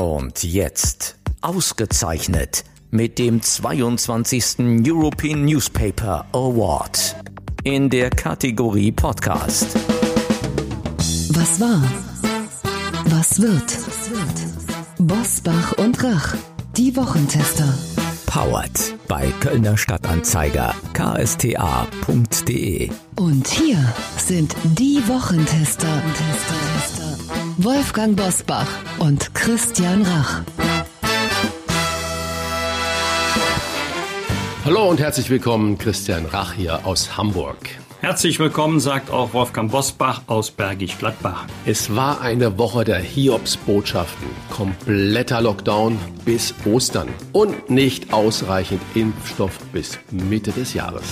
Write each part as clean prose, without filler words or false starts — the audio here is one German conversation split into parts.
Und jetzt, ausgezeichnet mit dem 22. European Newspaper Award in der Kategorie Podcast. Was war? Was wird? Bosbach und Rach, die Wochentester. Powered bei Kölner Stadtanzeiger, ksta.de. Und hier sind die Wochentester. Wolfgang Bosbach und Christian Rach. Hallo und herzlich willkommen, Christian Rach hier aus Hamburg. Herzlich willkommen, sagt auch Wolfgang Bosbach aus Bergisch Gladbach. Es war eine Woche der Hiobsbotschaften. Kompletter Lockdown bis Ostern und nicht ausreichend Impfstoff bis Mitte des Jahres.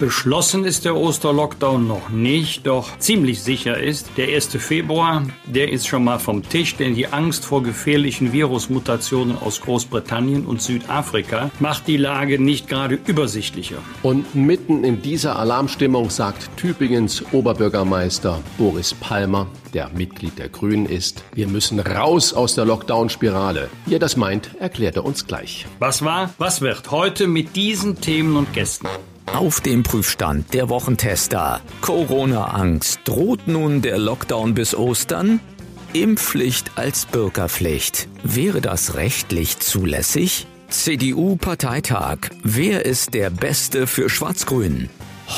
Beschlossen ist der Osterlockdown noch nicht, doch ziemlich sicher ist, der 1. Februar, der ist schon mal vom Tisch, denn die Angst vor gefährlichen Virusmutationen aus Großbritannien und Südafrika macht die Lage nicht gerade übersichtlicher. Und mitten in dieser Alarmstimmung sagt Tübingens Oberbürgermeister Boris Palmer, der Mitglied der Grünen ist, wir müssen raus aus der Lockdown-Spirale. Wie er das meint, erklärt er uns gleich. Was war, was wird heute mit diesen Themen und Gästen? Auf dem Prüfstand der Wochentester. Corona-Angst. Droht nun der Lockdown bis Ostern? Impfpflicht als Bürgerpflicht. Wäre das rechtlich zulässig? CDU-Parteitag. Wer ist der Beste für Schwarz-Grün?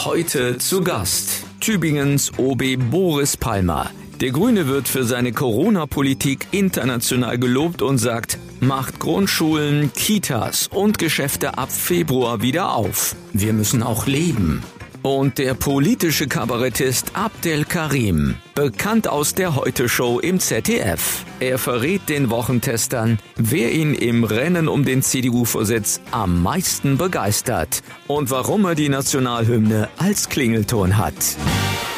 Heute zu Gast Tübingens OB Boris Palmer. Der Grüne wird für seine Corona-Politik international gelobt und sagt, macht Grundschulen, Kitas und Geschäfte ab Februar wieder auf. Wir müssen auch leben. Und der politische Kabarettist Abdelkarim, bekannt aus der Heute-Show im ZDF. Er verrät den Wochentestern, wer ihn im Rennen um den CDU-Vorsitz am meisten begeistert und warum er die Nationalhymne als Klingelton hat.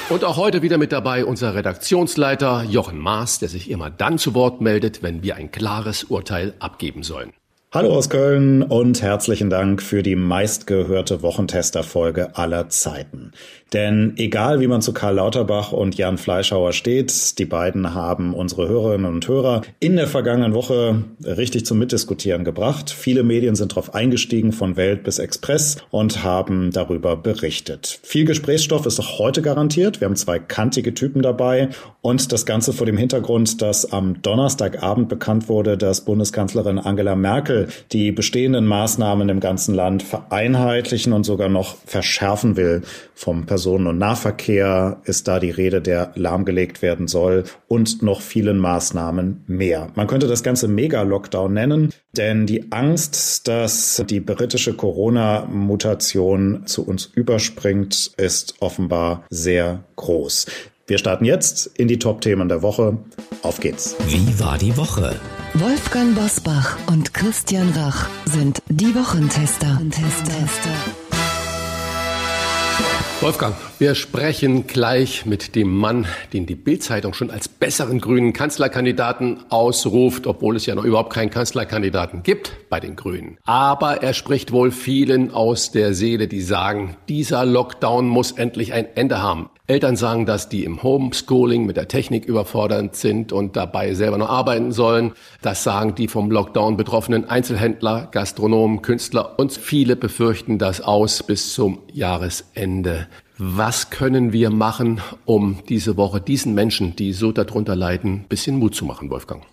Und auch heute wieder mit dabei unser Redaktionsleiter Jochen Maas, der sich immer dann zu Wort meldet, wenn wir ein klares Urteil abgeben sollen. Hallo aus Köln und herzlichen Dank für die meistgehörte Wochentester-Folge aller Zeiten. Denn egal wie man zu Karl Lauterbach und Jan Fleischhauer steht, die beiden haben unsere Hörerinnen und Hörer in der vergangenen Woche richtig zum Mitdiskutieren gebracht. Viele Medien sind darauf eingestiegen, von Welt bis Express, und haben darüber berichtet. Viel Gesprächsstoff ist auch heute garantiert. Wir haben zwei kantige Typen dabei und das Ganze vor dem Hintergrund, dass am Donnerstagabend bekannt wurde, dass Bundeskanzlerin Angela Merkel die bestehenden Maßnahmen im ganzen Land vereinheitlichen und sogar noch verschärfen will. Vom Personen- und Nahverkehr ist da die Rede, der lahmgelegt werden soll, und noch vielen Maßnahmen mehr. Man könnte das Ganze Mega-Lockdown nennen, denn die Angst, dass die britische Corona-Mutation zu uns überspringt, ist offenbar sehr groß. Wir starten jetzt in die Top-Themen der Woche. Auf geht's. Wie war die Woche? Wolfgang Bosbach und Christian Rach sind die Wochentester. Wolfgang, wir sprechen gleich mit dem Mann, den die Bild-Zeitung schon als besseren grünen Kanzlerkandidaten ausruft, obwohl es ja noch überhaupt keinen Kanzlerkandidaten gibt bei den Grünen. Aber er spricht wohl vielen aus der Seele, die sagen, dieser Lockdown muss endlich ein Ende haben. Eltern sagen, dass die im Homeschooling mit der Technik überfordert sind und dabei selber noch arbeiten sollen. Das sagen die vom Lockdown betroffenen Einzelhändler, Gastronomen, Künstler, und viele befürchten das aus bis zum Jahresende. Was können wir machen, um diese Woche diesen Menschen, die so darunter leiden, ein bisschen Mut zu machen, Wolfgang?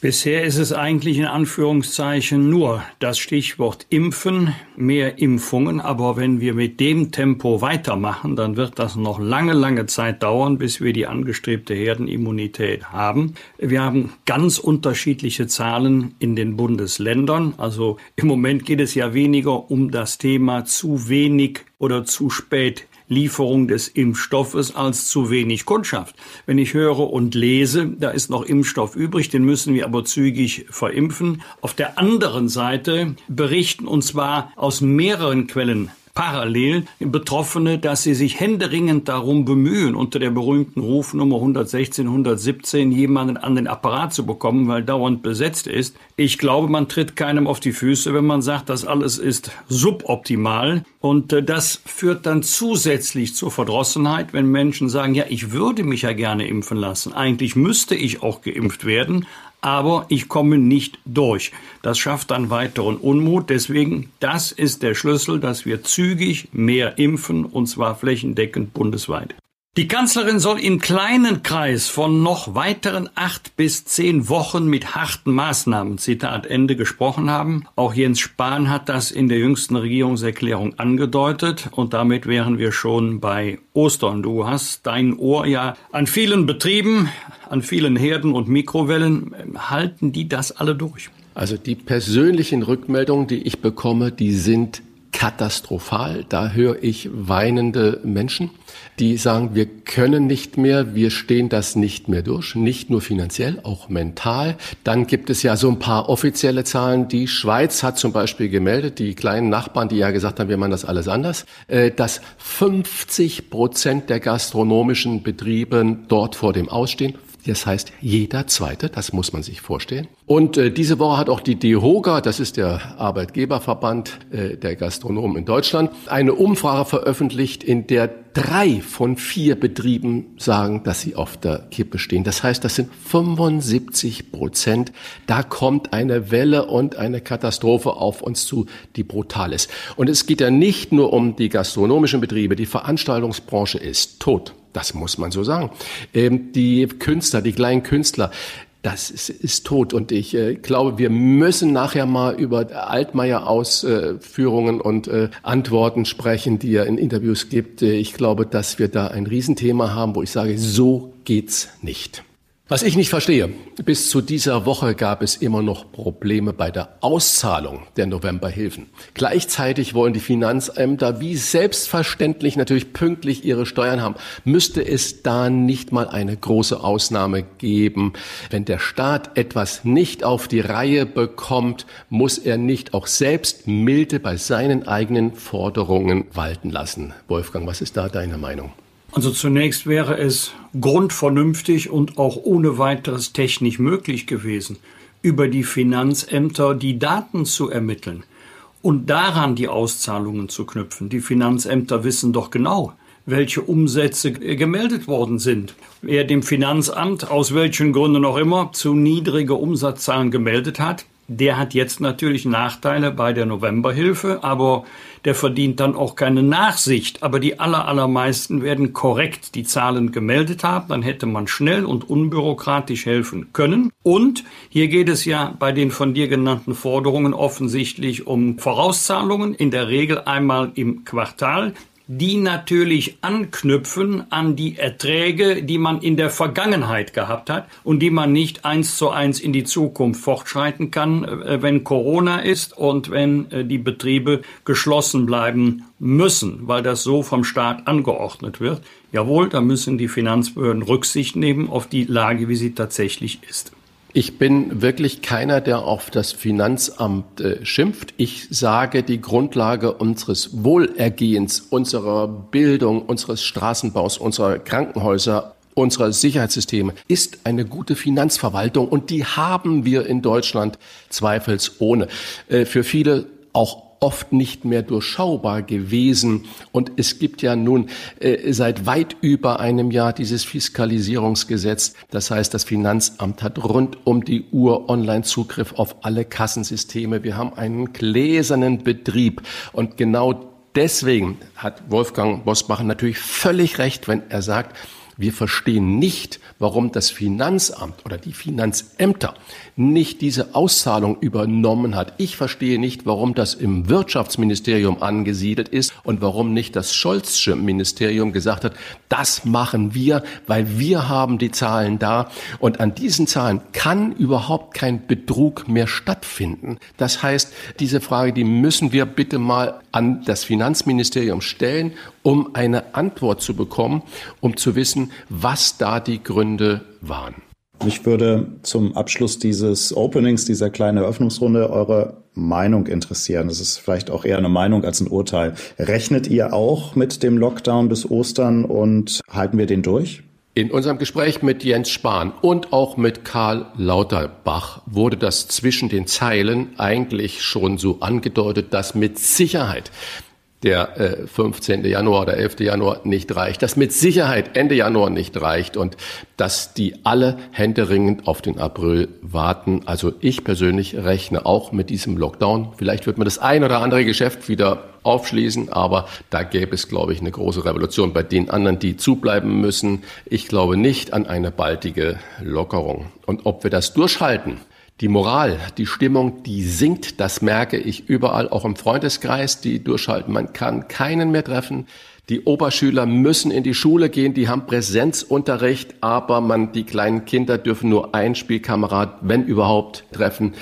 Bisher ist es eigentlich in Anführungszeichen nur das Stichwort Impfen, mehr Impfungen. Aber wenn wir mit dem Tempo weitermachen, dann wird das noch lange, lange Zeit dauern, bis wir die angestrebte Herdenimmunität haben. Wir haben ganz unterschiedliche Zahlen in den Bundesländern. Also im Moment geht es ja weniger um das Thema zu wenig oder zu spät Lieferung des Impfstoffes als zu wenig Kundschaft. Wenn ich höre und lese, da ist noch Impfstoff übrig, den müssen wir aber zügig verimpfen. Auf der anderen Seite berichten, und zwar aus mehreren Quellen parallel, Betroffene, dass sie sich händeringend darum bemühen, unter der berühmten Rufnummer 116, 117 jemanden an den Apparat zu bekommen, weil dauernd besetzt ist. Ich glaube, man tritt keinem auf die Füße, wenn man sagt, das alles ist suboptimal. Und das führt dann zusätzlich zur Verdrossenheit, wenn Menschen sagen, ja, ich würde mich ja gerne impfen lassen. Eigentlich müsste ich auch geimpft werden. aber ich komme nicht durch. Das schafft dann weiteren Unmut. Deswegen, das ist der Schlüssel, dass wir zügig mehr impfen, und zwar flächendeckend bundesweit. Die Kanzlerin soll im kleinen Kreis von noch weiteren 8 bis 10 Wochen mit harten Maßnahmen, Zitat Ende, gesprochen haben. Auch Jens Spahn hat das in der jüngsten Regierungserklärung angedeutet. Und damit wären wir schon bei Ostern. Du hast dein Ohr ja an vielen Betrieben, an vielen Herden und Mikrowellen. Halten die das alle durch? Also die persönlichen Rückmeldungen, die ich bekomme, die sind katastrophal. Da höre ich weinende Menschen, die sagen, wir können nicht mehr, wir stehen das nicht mehr durch, nicht nur finanziell, auch mental. Dann gibt es ja so ein paar offizielle Zahlen. Die Schweiz hat zum Beispiel gemeldet, die kleinen Nachbarn, die ja gesagt haben, wir machen das alles anders, dass 50% der gastronomischen Betriebe dort vor dem Ausstehen. Das heißt, jeder Zweite, das muss man sich vorstellen. Und diese Woche hat auch die DEHOGA, das ist der Arbeitgeberverband der Gastronomen in Deutschland, eine Umfrage veröffentlicht, in der 3 von 4 Betrieben sagen, dass sie auf der Kippe stehen. Das heißt, das sind 75%. Da kommt eine Welle und eine Katastrophe auf uns zu, die brutal ist. Und es geht ja nicht nur um die gastronomischen Betriebe. Die Veranstaltungsbranche ist tot. Das muss man so sagen. Die Künstler, die kleinen Künstler, das ist tot. Und ich glaube, wir müssen nachher mal über Altmaier-Ausführungen und Antworten sprechen, die er in Interviews gibt. Ich glaube, dass wir da ein Riesenthema haben, wo ich sage, so geht's nicht. Was ich nicht verstehe, bis zu dieser Woche gab es immer noch Probleme bei der Auszahlung der Novemberhilfen. Gleichzeitig wollen die Finanzämter wie selbstverständlich natürlich pünktlich ihre Steuern haben. Müsste es da nicht mal eine große Ausnahme geben? Wenn der Staat etwas nicht auf die Reihe bekommt, muss er nicht auch selbst Milde bei seinen eigenen Forderungen walten lassen? Wolfgang, was ist da deine Meinung? Also zunächst wäre es grundvernünftig und auch ohne weiteres technisch möglich gewesen, über die Finanzämter die Daten zu ermitteln und daran die Auszahlungen zu knüpfen. Die Finanzämter wissen doch genau, welche Umsätze gemeldet worden sind. Wer dem Finanzamt aus welchen Gründen auch immer zu niedrige Umsatzzahlen gemeldet hat, der hat jetzt natürlich Nachteile bei der Novemberhilfe, aber der verdient dann auch keine Nachsicht. Aber die allermeisten werden korrekt die Zahlen gemeldet haben. Dann hätte man schnell und unbürokratisch helfen können. Und hier geht es ja bei den von dir genannten Forderungen offensichtlich um Vorauszahlungen, in der Regel einmal im Quartal, die natürlich anknüpfen an die Erträge, die man in der Vergangenheit gehabt hat und die man nicht 1:1 in die Zukunft fortschreiten kann, wenn Corona ist und wenn die Betriebe geschlossen bleiben müssen, weil das so vom Staat angeordnet wird. Jawohl, da müssen die Finanzbehörden Rücksicht nehmen auf die Lage, wie sie tatsächlich ist. Ich bin wirklich keiner, der auf das Finanzamt schimpft. Ich sage, die Grundlage unseres Wohlergehens, unserer Bildung, unseres Straßenbaus, unserer Krankenhäuser, unserer Sicherheitssysteme ist eine gute Finanzverwaltung. Und die haben wir in Deutschland zweifelsohne. Für viele auch oft nicht mehr durchschaubar gewesen. Und es gibt ja nun seit weit über einem Jahr dieses Fiskalisierungsgesetz. Das heißt, das Finanzamt hat rund um die Uhr Online-Zugriff auf alle Kassensysteme. Wir haben einen gläsernen Betrieb. Und genau deswegen hat Wolfgang Bosbach natürlich völlig recht, wenn er sagt, wir verstehen nicht, warum das Finanzamt oder die Finanzämter nicht diese Auszahlung übernommen hat. Ich verstehe nicht, warum das im Wirtschaftsministerium angesiedelt ist und warum nicht das Scholz'sche Ministerium gesagt hat, das machen wir, weil wir haben die Zahlen da. Und an diesen Zahlen kann überhaupt kein Betrug mehr stattfinden. Das heißt, diese Frage, die müssen wir bitte mal an das Finanzministerium stellen, um eine Antwort zu bekommen, um zu wissen, was da die Gründe waren. Mich würde zum Abschluss dieses Openings, dieser kleinen Eröffnungsrunde, eure Meinung interessieren. Das ist vielleicht auch eher eine Meinung als ein Urteil. Rechnet ihr auch mit dem Lockdown bis Ostern und halten wir den durch? In unserem Gespräch mit Jens Spahn und auch mit Karl Lauterbach wurde das zwischen den Zeilen eigentlich schon so angedeutet, dass mit Sicherheit der 15. Januar oder 11. Januar nicht reicht, dass mit Sicherheit Ende Januar nicht reicht und dass die alle händeringend auf den April warten. Also ich persönlich rechne auch mit diesem Lockdown. Vielleicht wird man das ein oder andere Geschäft wieder aufschließen, aber da gäbe es, glaube ich, eine große Revolution bei den anderen, die zubleiben müssen. Ich glaube nicht an eine baldige Lockerung. Und ob wir das durchhalten? Die Moral, die Stimmung, die sinkt, das merke ich überall, auch im Freundeskreis, die durchhalten. Man kann keinen mehr treffen. Die Oberschüler müssen in die Schule gehen, die haben Präsenzunterricht, aber die kleinen Kinder dürfen nur einen Spielkamerad, wenn überhaupt, treffen.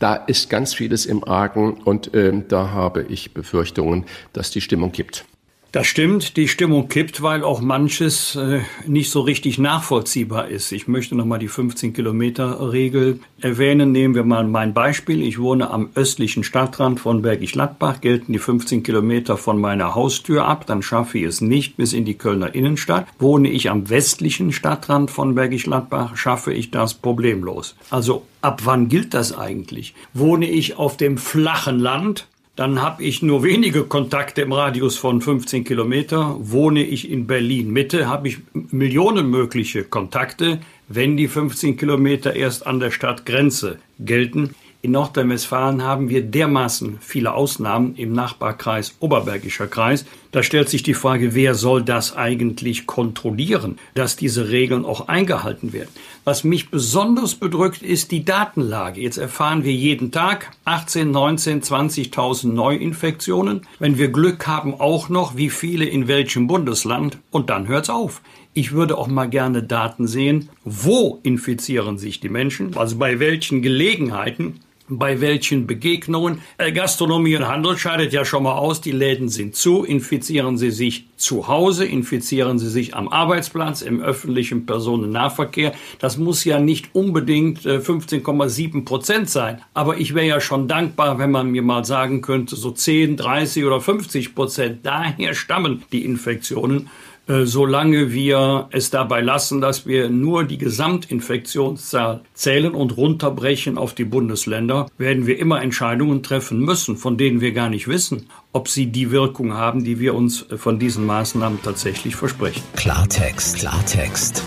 Da ist ganz vieles im Argen und da habe ich Befürchtungen, dass die Stimmung kippt. Das stimmt, die Stimmung kippt, weil auch manches nicht so richtig nachvollziehbar ist. Ich möchte nochmal die 15-Kilometer-Regel erwähnen. Nehmen wir mal mein Beispiel. Ich wohne am östlichen Stadtrand von Bergisch Gladbach, gelten die 15 Kilometer von meiner Haustür ab. Dann schaffe ich es nicht bis in die Kölner Innenstadt. Wohne ich am westlichen Stadtrand von Bergisch Gladbach, schaffe ich das problemlos. Also ab wann gilt das eigentlich? Wohne ich auf dem flachen Land? Dann habe ich nur wenige Kontakte im Radius von 15 Kilometer. Wohne ich in Berlin-Mitte, habe ich Millionen mögliche Kontakte, wenn die 15 Kilometer erst an der Stadtgrenze gelten. In Nordrhein-Westfalen haben wir dermaßen viele Ausnahmen im Nachbarkreis Oberbergischer Kreis. Da stellt sich die Frage, wer soll das eigentlich kontrollieren, dass diese Regeln auch eingehalten werden. Was mich besonders bedrückt, ist die Datenlage. Jetzt erfahren wir jeden Tag 18, 19, 20.000 Neuinfektionen. Wenn wir Glück haben, auch noch, wie viele in welchem Bundesland. Und dann hört's auf. Ich würde auch mal gerne Daten sehen, wo infizieren sich die Menschen, also bei welchen Gelegenheiten, bei welchen Begegnungen. Gastronomie und Handel scheidet ja schon mal aus, die Läden sind zu, infizieren sie sich zu Hause, infizieren sie sich am Arbeitsplatz, im öffentlichen Personennahverkehr. Das muss ja nicht unbedingt 15,7% sein, aber ich wäre ja schon dankbar, wenn man mir mal sagen könnte, so 10, 30 oder 50%, daher stammen die Infektionen. Solange wir es dabei lassen, dass wir nur die Gesamtinfektionszahl zählen und runterbrechen auf die Bundesländer, werden wir immer Entscheidungen treffen müssen, von denen wir gar nicht wissen, ob sie die Wirkung haben, die wir uns von diesen Maßnahmen tatsächlich versprechen. Klartext.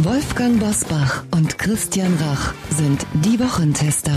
Wolfgang Bosbach und Christian Rach sind die Wochentester.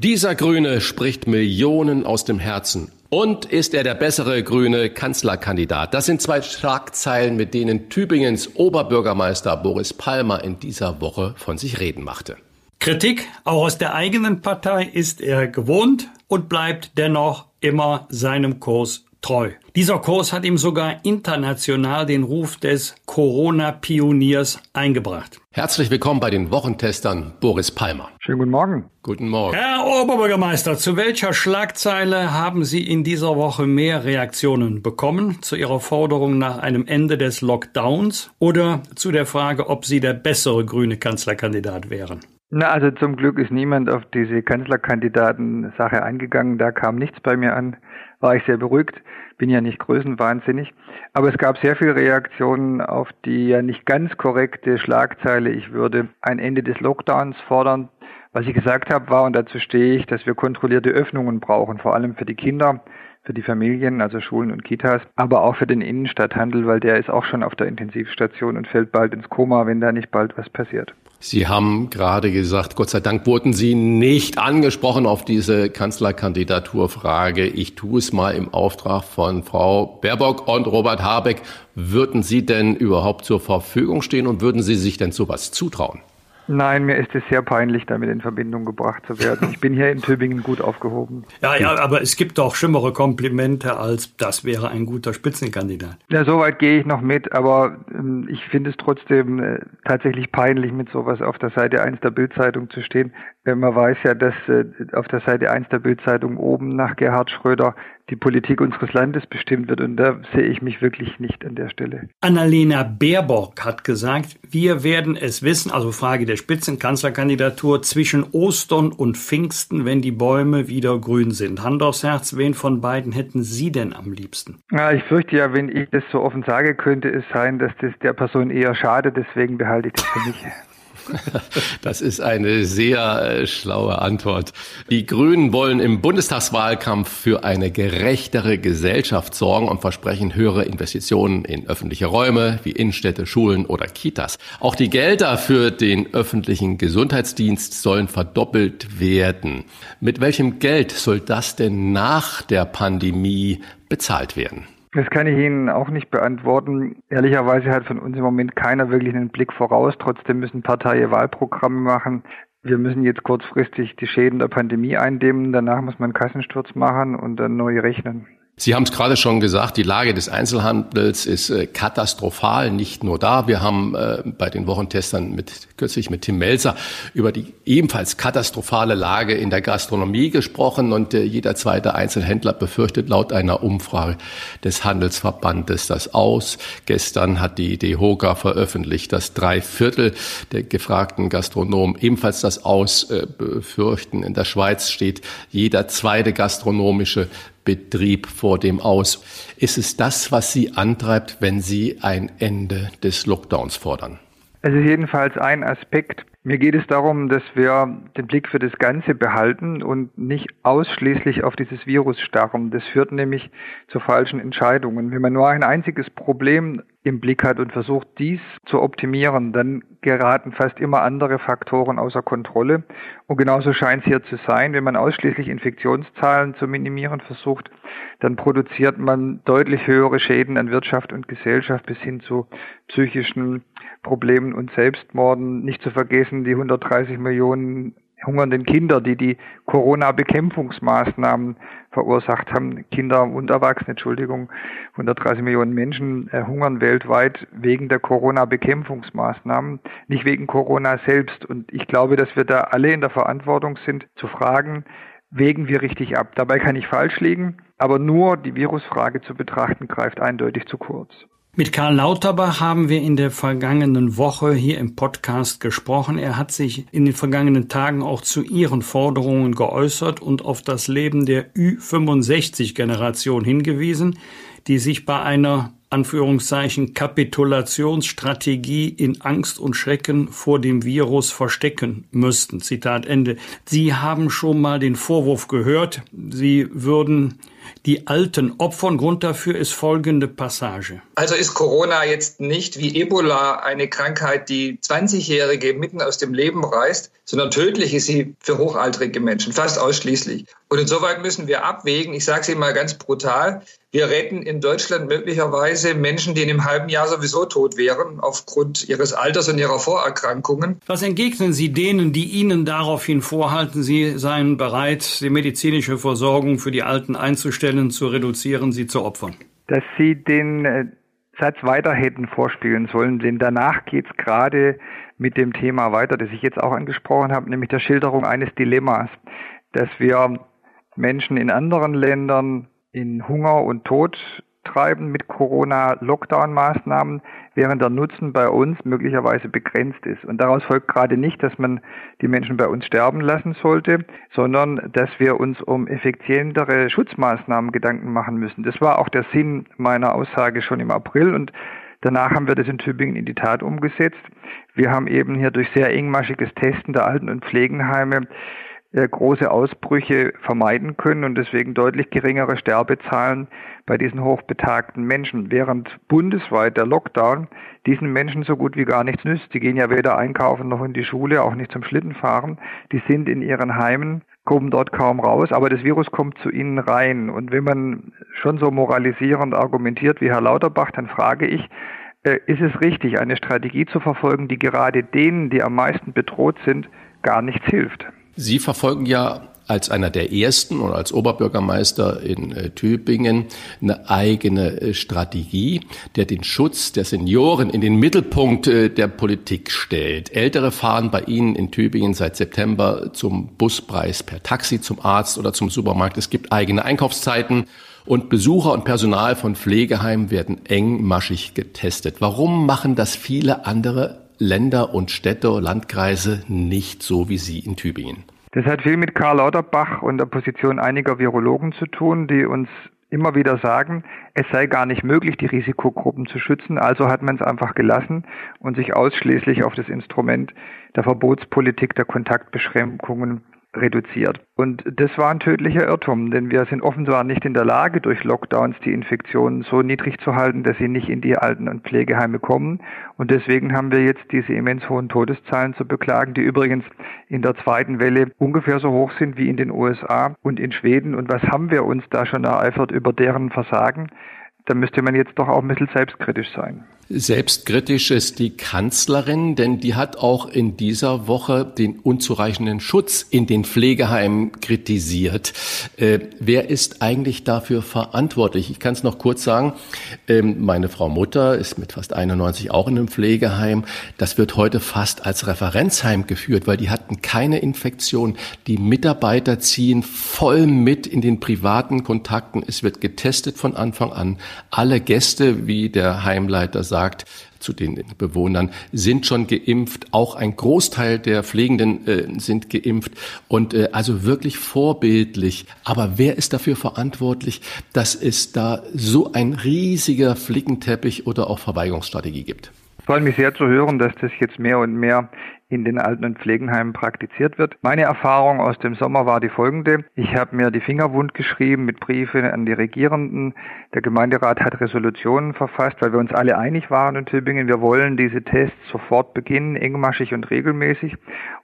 Dieser Grüne spricht Millionen aus dem Herzen. Und ist er der bessere grüne Kanzlerkandidat? Das sind zwei Schlagzeilen, mit denen Tübingens Oberbürgermeister Boris Palmer in dieser Woche von sich reden machte. Kritik, auch aus der eigenen Partei, ist er gewohnt und bleibt dennoch immer seinem Kurs treu. Dieser Kurs hat ihm sogar international den Ruf des Corona-Pioniers eingebracht. Herzlich willkommen bei den Wochentestern, Boris Palmer. Schönen guten Morgen. Guten Morgen. Herr Oberbürgermeister, zu welcher Schlagzeile haben Sie in dieser Woche mehr Reaktionen bekommen? Zu Ihrer Forderung nach einem Ende des Lockdowns oder zu der Frage, ob Sie der bessere grüne Kanzlerkandidat wären? Na, also zum Glück ist niemand auf diese Kanzlerkandidaten-Sache eingegangen. Da kam nichts bei mir an. War ich sehr beruhigt, bin ja nicht größenwahnsinnig. Aber es gab sehr viele Reaktionen auf die ja nicht ganz korrekte Schlagzeile, ich würde ein Ende des Lockdowns fordern. Was ich gesagt habe war, und dazu stehe ich, dass wir kontrollierte Öffnungen brauchen, vor allem für die Kinder, für die Familien, also Schulen und Kitas, aber auch für den Innenstadthandel, weil der ist auch schon auf der Intensivstation und fällt bald ins Koma, wenn da nicht bald was passiert. Sie haben gerade gesagt, Gott sei Dank wurden Sie nicht angesprochen auf diese Kanzlerkandidaturfrage. Ich tue es mal im Auftrag von Frau Baerbock und Robert Habeck. Würden Sie denn überhaupt zur Verfügung stehen und würden Sie sich denn sowas zutrauen? Nein, mir ist es sehr peinlich, damit in Verbindung gebracht zu werden. Ich bin hier in Tübingen gut aufgehoben. Ja, aber es gibt auch schlimmere Komplimente als, das wäre ein guter Spitzenkandidat. Ja, soweit gehe ich noch mit, aber ich finde es trotzdem tatsächlich peinlich, mit sowas auf der Seite 1 der Bild-Zeitung zu stehen. Man weiß ja, dass auf der Seite 1 der Bild-Zeitung oben nach Gerhard Schröder die Politik unseres Landes bestimmt wird. Und da sehe ich mich wirklich nicht an der Stelle. Annalena Baerbock hat gesagt, wir werden es wissen, also Frage der Spitzenkanzlerkandidatur, zwischen Ostern und Pfingsten, wenn die Bäume wieder grün sind. Hand aufs Herz, wen von beiden hätten Sie denn am liebsten? Ja, ich fürchte ja, wenn ich das so offen sage, könnte es sein, dass das der Person eher schadet. Deswegen behalte ich das für mich. Das ist eine sehr schlaue Antwort. Die Grünen wollen im Bundestagswahlkampf für eine gerechtere Gesellschaft sorgen und versprechen höhere Investitionen in öffentliche Räume wie Innenstädte, Schulen oder Kitas. Auch die Gelder für den öffentlichen Gesundheitsdienst sollen verdoppelt werden. Mit welchem Geld soll das denn nach der Pandemie bezahlt werden? Das kann ich Ihnen auch nicht beantworten. Ehrlicherweise hat von uns im Moment keiner wirklich einen Blick voraus. Trotzdem müssen Parteien Wahlprogramme machen. Wir müssen jetzt kurzfristig die Schäden der Pandemie eindämmen. Danach muss man einen Kassensturz machen und dann neu rechnen. Sie haben es gerade schon gesagt, die Lage des Einzelhandels ist katastrophal, nicht nur da. Wir haben bei den Wochentestern kürzlich mit Tim Mälzer über die ebenfalls katastrophale Lage in der Gastronomie gesprochen und jeder zweite Einzelhändler befürchtet laut einer Umfrage des Handelsverbandes das Aus. Gestern hat die DEHOGA veröffentlicht, dass 3/4 der gefragten Gastronomen ebenfalls das Aus befürchten. In der Schweiz steht jeder zweite gastronomische Betrieb vor dem Aus. Ist es das, was Sie antreibt, wenn Sie ein Ende des Lockdowns fordern? Es ist jedenfalls ein Aspekt. Mir geht es darum, dass wir den Blick für das Ganze behalten und nicht ausschließlich auf dieses Virus starren. Das führt nämlich zu falschen Entscheidungen. Wenn man nur ein einziges Problem im Blick hat und versucht, dies zu optimieren, dann geraten fast immer andere Faktoren außer Kontrolle. Und genauso scheint es hier zu sein. Wenn man ausschließlich Infektionszahlen zu minimieren versucht, dann produziert man deutlich höhere Schäden an Wirtschaft und Gesellschaft bis hin zu psychischen Problemen und Selbstmorden. Nicht zu vergessen, die 130 Millionen hungernden Kinder, die Corona-Bekämpfungsmaßnahmen verursacht haben. Kinder und Erwachsene, 130 Millionen Menschen hungern weltweit wegen der Corona-Bekämpfungsmaßnahmen, nicht wegen Corona selbst. Und ich glaube, dass wir da alle in der Verantwortung sind, zu fragen, wägen wir richtig ab. Dabei kann ich falsch liegen, aber nur die Virusfrage zu betrachten, greift eindeutig zu kurz. Mit Karl Lauterbach haben wir in der vergangenen Woche hier im Podcast gesprochen. Er hat sich in den vergangenen Tagen auch zu Ihren Forderungen geäußert und auf das Leben der Ü65-Generation hingewiesen, die sich bei einer, Anführungszeichen, Kapitulationsstrategie in Angst und Schrecken vor dem Virus verstecken müssten. Zitat Ende. Sie haben schon mal den Vorwurf gehört, Sie würden die Alten opfern. Grund dafür ist folgende Passage. Also ist Corona jetzt nicht wie Ebola eine Krankheit, die 20-Jährige mitten aus dem Leben reißt, sondern tödlich ist sie für hochaltrige Menschen, fast ausschließlich. Und insoweit müssen wir abwägen, ich sage es Ihnen mal ganz brutal, wir retten in Deutschland möglicherweise Menschen, die in einem halben Jahr sowieso tot wären, aufgrund ihres Alters und ihrer Vorerkrankungen. Was entgegnen Sie denen, die Ihnen daraufhin vorhalten, Sie seien bereit, die medizinische Versorgung für die Alten einzustellen, zu reduzieren, sie zu opfern? Dass Sie den Satz weiter hätten vorspielen sollen, denn danach geht's gerade mit dem Thema weiter, das ich jetzt auch angesprochen habe, nämlich der Schilderung eines Dilemmas, dass wir Menschen in anderen Ländern in Hunger und Tod treiben mit Corona-Lockdown-Maßnahmen, während der Nutzen bei uns möglicherweise begrenzt ist. Und daraus folgt gerade nicht, dass man die Menschen bei uns sterben lassen sollte, sondern dass wir uns um effizientere Schutzmaßnahmen Gedanken machen müssen. Das war auch der Sinn meiner Aussage schon im April und danach haben wir das in Tübingen in die Tat umgesetzt. Wir haben eben hier durch sehr engmaschiges Testen der Alten- und Pflegeheime große Ausbrüche vermeiden können und deswegen deutlich geringere Sterbezahlen bei diesen hochbetagten Menschen, während bundesweit der Lockdown diesen Menschen so gut wie gar nichts nützt. Die gehen ja weder einkaufen noch in die Schule, auch nicht zum Schlittenfahren. Die sind in ihren Heimen, kommen dort kaum raus, aber das Virus kommt zu ihnen rein. Und wenn man schon so moralisierend argumentiert wie Herr Lauterbach, dann frage ich, ist es richtig, eine Strategie zu verfolgen, die gerade denen, die am meisten bedroht sind, gar nichts hilft? Sie verfolgen ja als einer der Ersten und als Oberbürgermeister in Tübingen eine eigene Strategie, der den Schutz der Senioren in den Mittelpunkt der Politik stellt. Ältere fahren bei Ihnen in Tübingen seit September zum Buspreis per Taxi, zum Arzt oder zum Supermarkt. Es gibt eigene Einkaufszeiten und Besucher und Personal von Pflegeheimen werden engmaschig getestet. Warum machen das viele andere Länder und Städte und Landkreise nicht so wie Sie in Tübingen? Das hat viel mit Karl Lauterbach und der Position einiger Virologen zu tun, die uns immer wieder sagen, es sei gar nicht möglich, die Risikogruppen zu schützen, also hat man es einfach gelassen und sich ausschließlich auf das Instrument der Verbotspolitik der Kontaktbeschränkungen reduziert. Und das war ein tödlicher Irrtum, denn wir sind offenbar nicht in der Lage, durch Lockdowns die Infektionen so niedrig zu halten, dass sie nicht in die Alten- und Pflegeheime kommen. Und deswegen haben wir jetzt diese immens hohen Todeszahlen zu beklagen, die übrigens in der zweiten Welle ungefähr so hoch sind wie in den USA und in Schweden. Und was haben wir uns da schon ereifert über deren Versagen? Da müsste man jetzt doch auch ein bisschen selbstkritisch sein. Selbstkritisch ist die Kanzlerin, denn die hat auch in dieser Woche den unzureichenden Schutz in den Pflegeheimen kritisiert. Wer ist eigentlich dafür verantwortlich? Ich kann es noch kurz sagen, meine Frau Mutter ist mit fast 91 auch in einem Pflegeheim. Das wird heute fast als Referenzheim geführt, weil die hatten keine Infektion. Die Mitarbeiter ziehen voll mit in den privaten Kontakten. Es wird getestet von Anfang an. Alle Gäste, wie der Heimleiter sagt, zu den Bewohnern sind schon geimpft. Auch ein Großteil der Pflegenden sind geimpft und also wirklich vorbildlich. Aber wer ist dafür verantwortlich, dass es da so ein riesiger Flickenteppich oder auch Verweigerungsstrategie gibt? Es freut mich sehr zu hören, dass das jetzt mehr und mehr in den Alten- und Pflegenheimen praktiziert wird. Meine Erfahrung aus dem Sommer war die folgende. Ich habe mir die Finger wund geschrieben mit Briefen an die Regierenden. Der Gemeinderat hat Resolutionen verfasst, weil wir uns alle einig waren in Tübingen. Wir wollen diese Tests sofort beginnen, engmaschig und regelmäßig.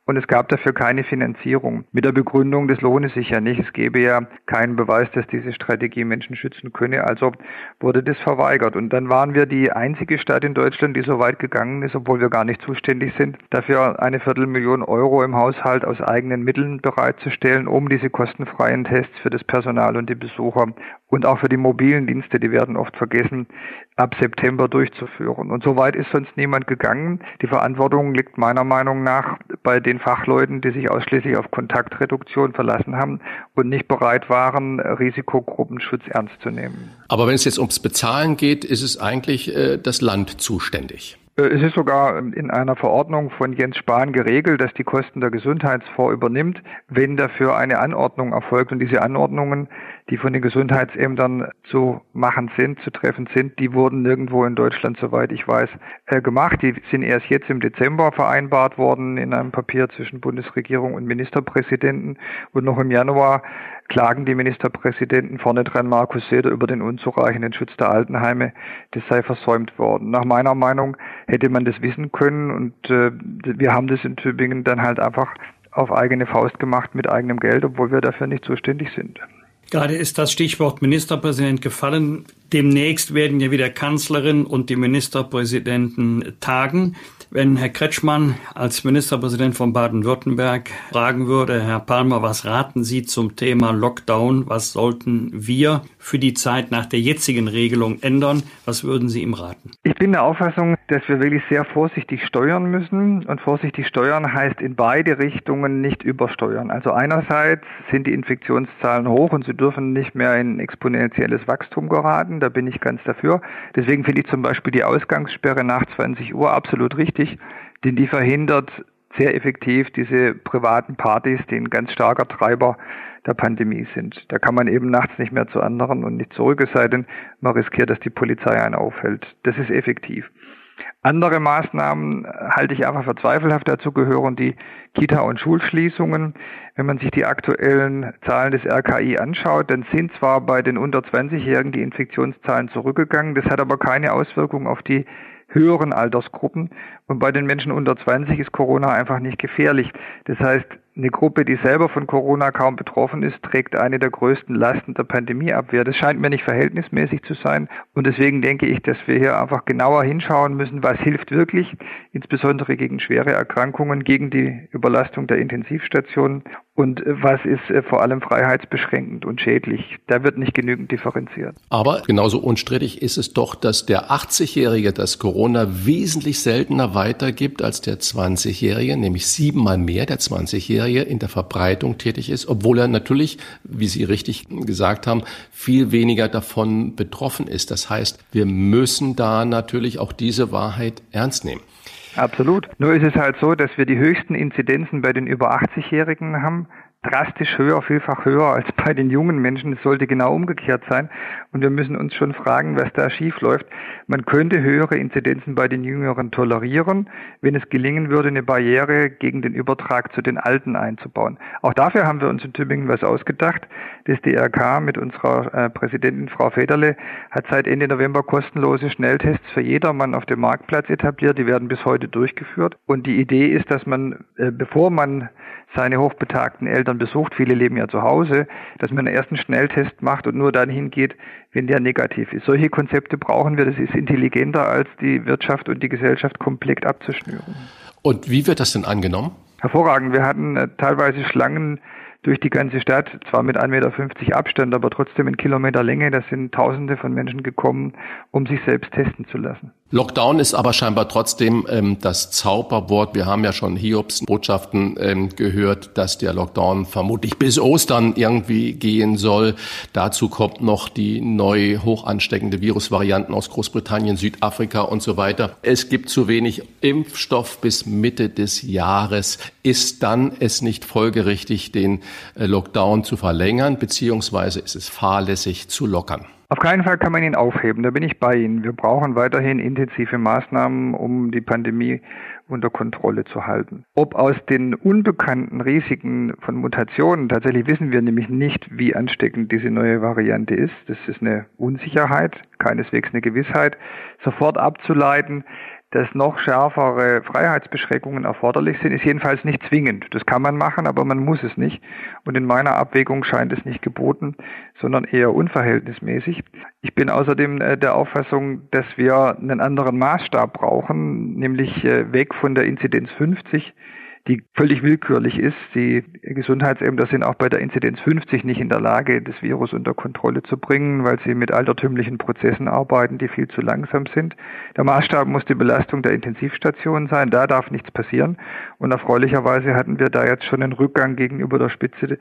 Und es gab dafür keine Finanzierung. Mit der Begründung, das lohne sich ja nicht. Es gäbe ja keinen Beweis, dass diese Strategie Menschen schützen könne. Also wurde das verweigert. Und dann waren wir die einzige Stadt in Deutschland, die so weit gegangen ist, obwohl wir gar nicht zuständig sind, dafür 250.000 Euro im Haushalt aus eigenen Mitteln bereitzustellen, um diese kostenfreien Tests für das Personal und die Besucher und auch für die mobilen Dienste, die werden oft vergessen, ab September durchzuführen. Und so weit ist sonst niemand gegangen. Die Verantwortung liegt meiner Meinung nach bei den Fachleuten, die sich ausschließlich auf Kontaktreduktion verlassen haben und nicht bereit waren, Risikogruppenschutz ernst zu nehmen. Aber wenn es jetzt ums Bezahlen geht, ist es eigentlich das Land zuständig. Es ist sogar in einer Verordnung von Jens Spahn geregelt, dass die Kosten der Gesundheitsfonds übernimmt, wenn dafür eine Anordnung erfolgt. Und diese Anordnungen, die von den Gesundheitsämtern zu machen sind, zu treffen sind, die wurden nirgendwo in Deutschland, soweit ich weiß, gemacht. Die sind erst jetzt im Dezember vereinbart worden in einem Papier zwischen Bundesregierung und Ministerpräsidenten. Und noch im Januar klagen die Ministerpräsidenten vorne dran, Markus Söder, über den unzureichenden Schutz der Altenheime. Das sei versäumt worden. Nach meiner Meinung hätte man das wissen können und wir haben das in Tübingen dann halt einfach auf eigene Faust gemacht mit eigenem Geld, obwohl wir dafür nicht zuständig sind. Gerade ist das Stichwort Ministerpräsident gefallen. Demnächst werden ja wieder Kanzlerin und die Ministerpräsidenten tagen. Wenn Herr Kretschmann als Ministerpräsident von Baden-Württemberg fragen würde, Herr Palmer, was raten Sie zum Thema Lockdown? Was sollten wir für die Zeit nach der jetzigen Regelung ändern? Was würden Sie ihm raten? Ich bin der Auffassung, dass wir wirklich sehr vorsichtig steuern müssen. Und vorsichtig steuern heißt in beide Richtungen nicht übersteuern. Also einerseits sind die Infektionszahlen hoch und sie dürfen nicht mehr in exponentielles Wachstum geraten. Da bin ich ganz dafür. Deswegen finde ich zum Beispiel die Ausgangssperre nach 20 Uhr absolut richtig, denn die verhindert sehr effektiv diese privaten Partys, die ein ganz starker Treiber der Pandemie sind. Da kann man eben nachts nicht mehr zu anderen und nicht zurück, es sei denn, man riskiert, dass die Polizei einen aufhält. Das ist effektiv. Andere Maßnahmen halte ich einfach für zweifelhaft. Dazu gehören die Kita- und Schulschließungen. Wenn man sich die aktuellen Zahlen des RKI anschaut, dann sind zwar bei den unter 20-Jährigen die Infektionszahlen zurückgegangen, das hat aber keine Auswirkung auf die höheren Altersgruppen. Und bei den Menschen unter 20 ist Corona einfach nicht gefährlich. Das heißt, eine Gruppe, die selber von Corona kaum betroffen ist, trägt eine der größten Lasten der Pandemieabwehr. Das scheint mir nicht verhältnismäßig zu sein. Und deswegen denke ich, dass wir hier einfach genauer hinschauen müssen, was hilft wirklich, insbesondere gegen schwere Erkrankungen, gegen die Überlastung der Intensivstationen und was ist vor allem freiheitsbeschränkend und schädlich. Da wird nicht genügend differenziert. Aber genauso unstrittig ist es doch, dass der 80-Jährige das Corona wesentlich seltener weitergibt als der 20-Jährige, nämlich 7-mal mehr der 20-Jährige in der Verbreitung tätig ist, obwohl er natürlich, wie Sie richtig gesagt haben, viel weniger davon betroffen ist. Das heißt, wir müssen da natürlich auch diese Wahrheit ernst nehmen. Absolut. Nur ist es halt so, dass wir die höchsten Inzidenzen bei den über 80-Jährigen haben. drastisch höher, vielfach höher als bei den jungen Menschen. Es sollte genau umgekehrt sein. Und wir müssen uns schon fragen, was da schief läuft. Man könnte höhere Inzidenzen bei den Jüngeren tolerieren, wenn es gelingen würde, eine Barriere gegen den Übertrag zu den Alten einzubauen. Auch dafür haben wir uns in Tübingen was ausgedacht. Das DRK mit unserer Präsidentin Frau Federle hat seit Ende November kostenlose Schnelltests für jedermann auf dem Marktplatz etabliert. Die werden bis heute durchgeführt. Und die Idee ist, dass man, bevor man seine hochbetagten Eltern besucht, viele leben ja zu Hause, dass man einen ersten Schnelltest macht und nur dann hingeht, wenn der negativ ist. Solche Konzepte brauchen wir, das ist intelligenter, als die Wirtschaft und die Gesellschaft komplett abzuschnüren. Und wie wird das denn angenommen? Hervorragend. Wir hatten teilweise Schlangen durch die ganze Stadt, zwar mit 1,50 Meter Abstand, aber trotzdem in Kilometerlänge. Da sind Tausende von Menschen gekommen, um sich selbst testen zu lassen. Lockdown ist aber scheinbar trotzdem das Zauberwort. Wir haben ja schon Hiobs Botschaften gehört, dass der Lockdown vermutlich bis Ostern irgendwie gehen soll. Dazu kommt noch die neu hoch ansteckende Virusvarianten aus Großbritannien, Südafrika und so weiter. Es gibt zu wenig Impfstoff bis Mitte des Jahres. Ist dann es nicht folgerichtig, den Lockdown zu verlängern, beziehungsweise ist es fahrlässig zu lockern? Auf keinen Fall kann man ihn aufheben, da bin ich bei Ihnen. Wir brauchen weiterhin intensive Maßnahmen, um die Pandemie unter Kontrolle zu halten. Ob aus den unbekannten Risiken von Mutationen, tatsächlich wissen wir nämlich nicht, wie ansteckend diese neue Variante ist. Das ist eine Unsicherheit, keineswegs eine Gewissheit. Sofort abzuleiten, dass noch schärfere Freiheitsbeschränkungen erforderlich sind, ist jedenfalls nicht zwingend. Das kann man machen, aber man muss es nicht. Und in meiner Abwägung scheint es nicht geboten, sondern eher unverhältnismäßig. Ich bin außerdem der Auffassung, dass wir einen anderen Maßstab brauchen, nämlich weg von der Inzidenz 50, die völlig willkürlich ist. Die Gesundheitsämter sind auch bei der Inzidenz 50 nicht in der Lage, das Virus unter Kontrolle zu bringen, weil sie mit altertümlichen Prozessen arbeiten, die viel zu langsam sind. Der Maßstab muss die Belastung der Intensivstationen sein. Da darf nichts passieren. Und erfreulicherweise hatten wir da jetzt schon einen Rückgang gegenüber der Spitze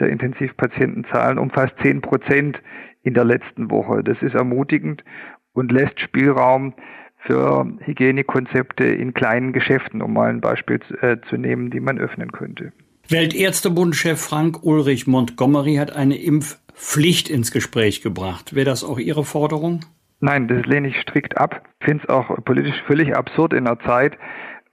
der Intensivpatientenzahlen um fast 10% in der letzten Woche. Das ist ermutigend und lässt Spielraum für Hygienekonzepte in kleinen Geschäften, um mal ein Beispiel zu nehmen, die man öffnen könnte. Weltärztebundschef Frank-Ulrich Montgomery hat eine Impfpflicht ins Gespräch gebracht. Wäre das auch Ihre Forderung? Nein, das lehne ich strikt ab. Ich finde es auch politisch völlig absurd in einer Zeit,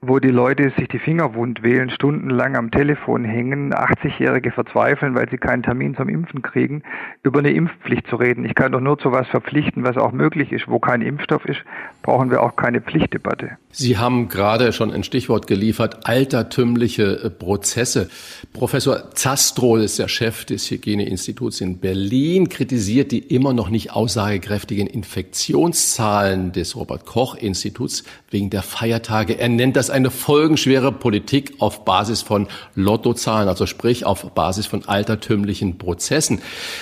wo die Leute sich die Finger wund wählen, stundenlang am Telefon hängen, 80-Jährige verzweifeln, weil sie keinen Termin zum Impfen kriegen, über eine Impfpflicht zu reden. Ich kann doch nur zu was verpflichten, was auch möglich ist. Wo kein Impfstoff ist, brauchen wir auch keine Pflichtdebatte. Sie haben gerade schon ein Stichwort geliefert, altertümliche Prozesse. Professor Zastrow, ist der Chef des Hygieneinstituts in Berlin, kritisiert die immer noch nicht aussagekräftigen Infektionszahlen des Robert-Koch-Instituts wegen der Feiertage. Er nennt das eine folgenschwere Politik auf Basis von Lottozahlen, also sprich auf Basis von altertümlichen Prozessen.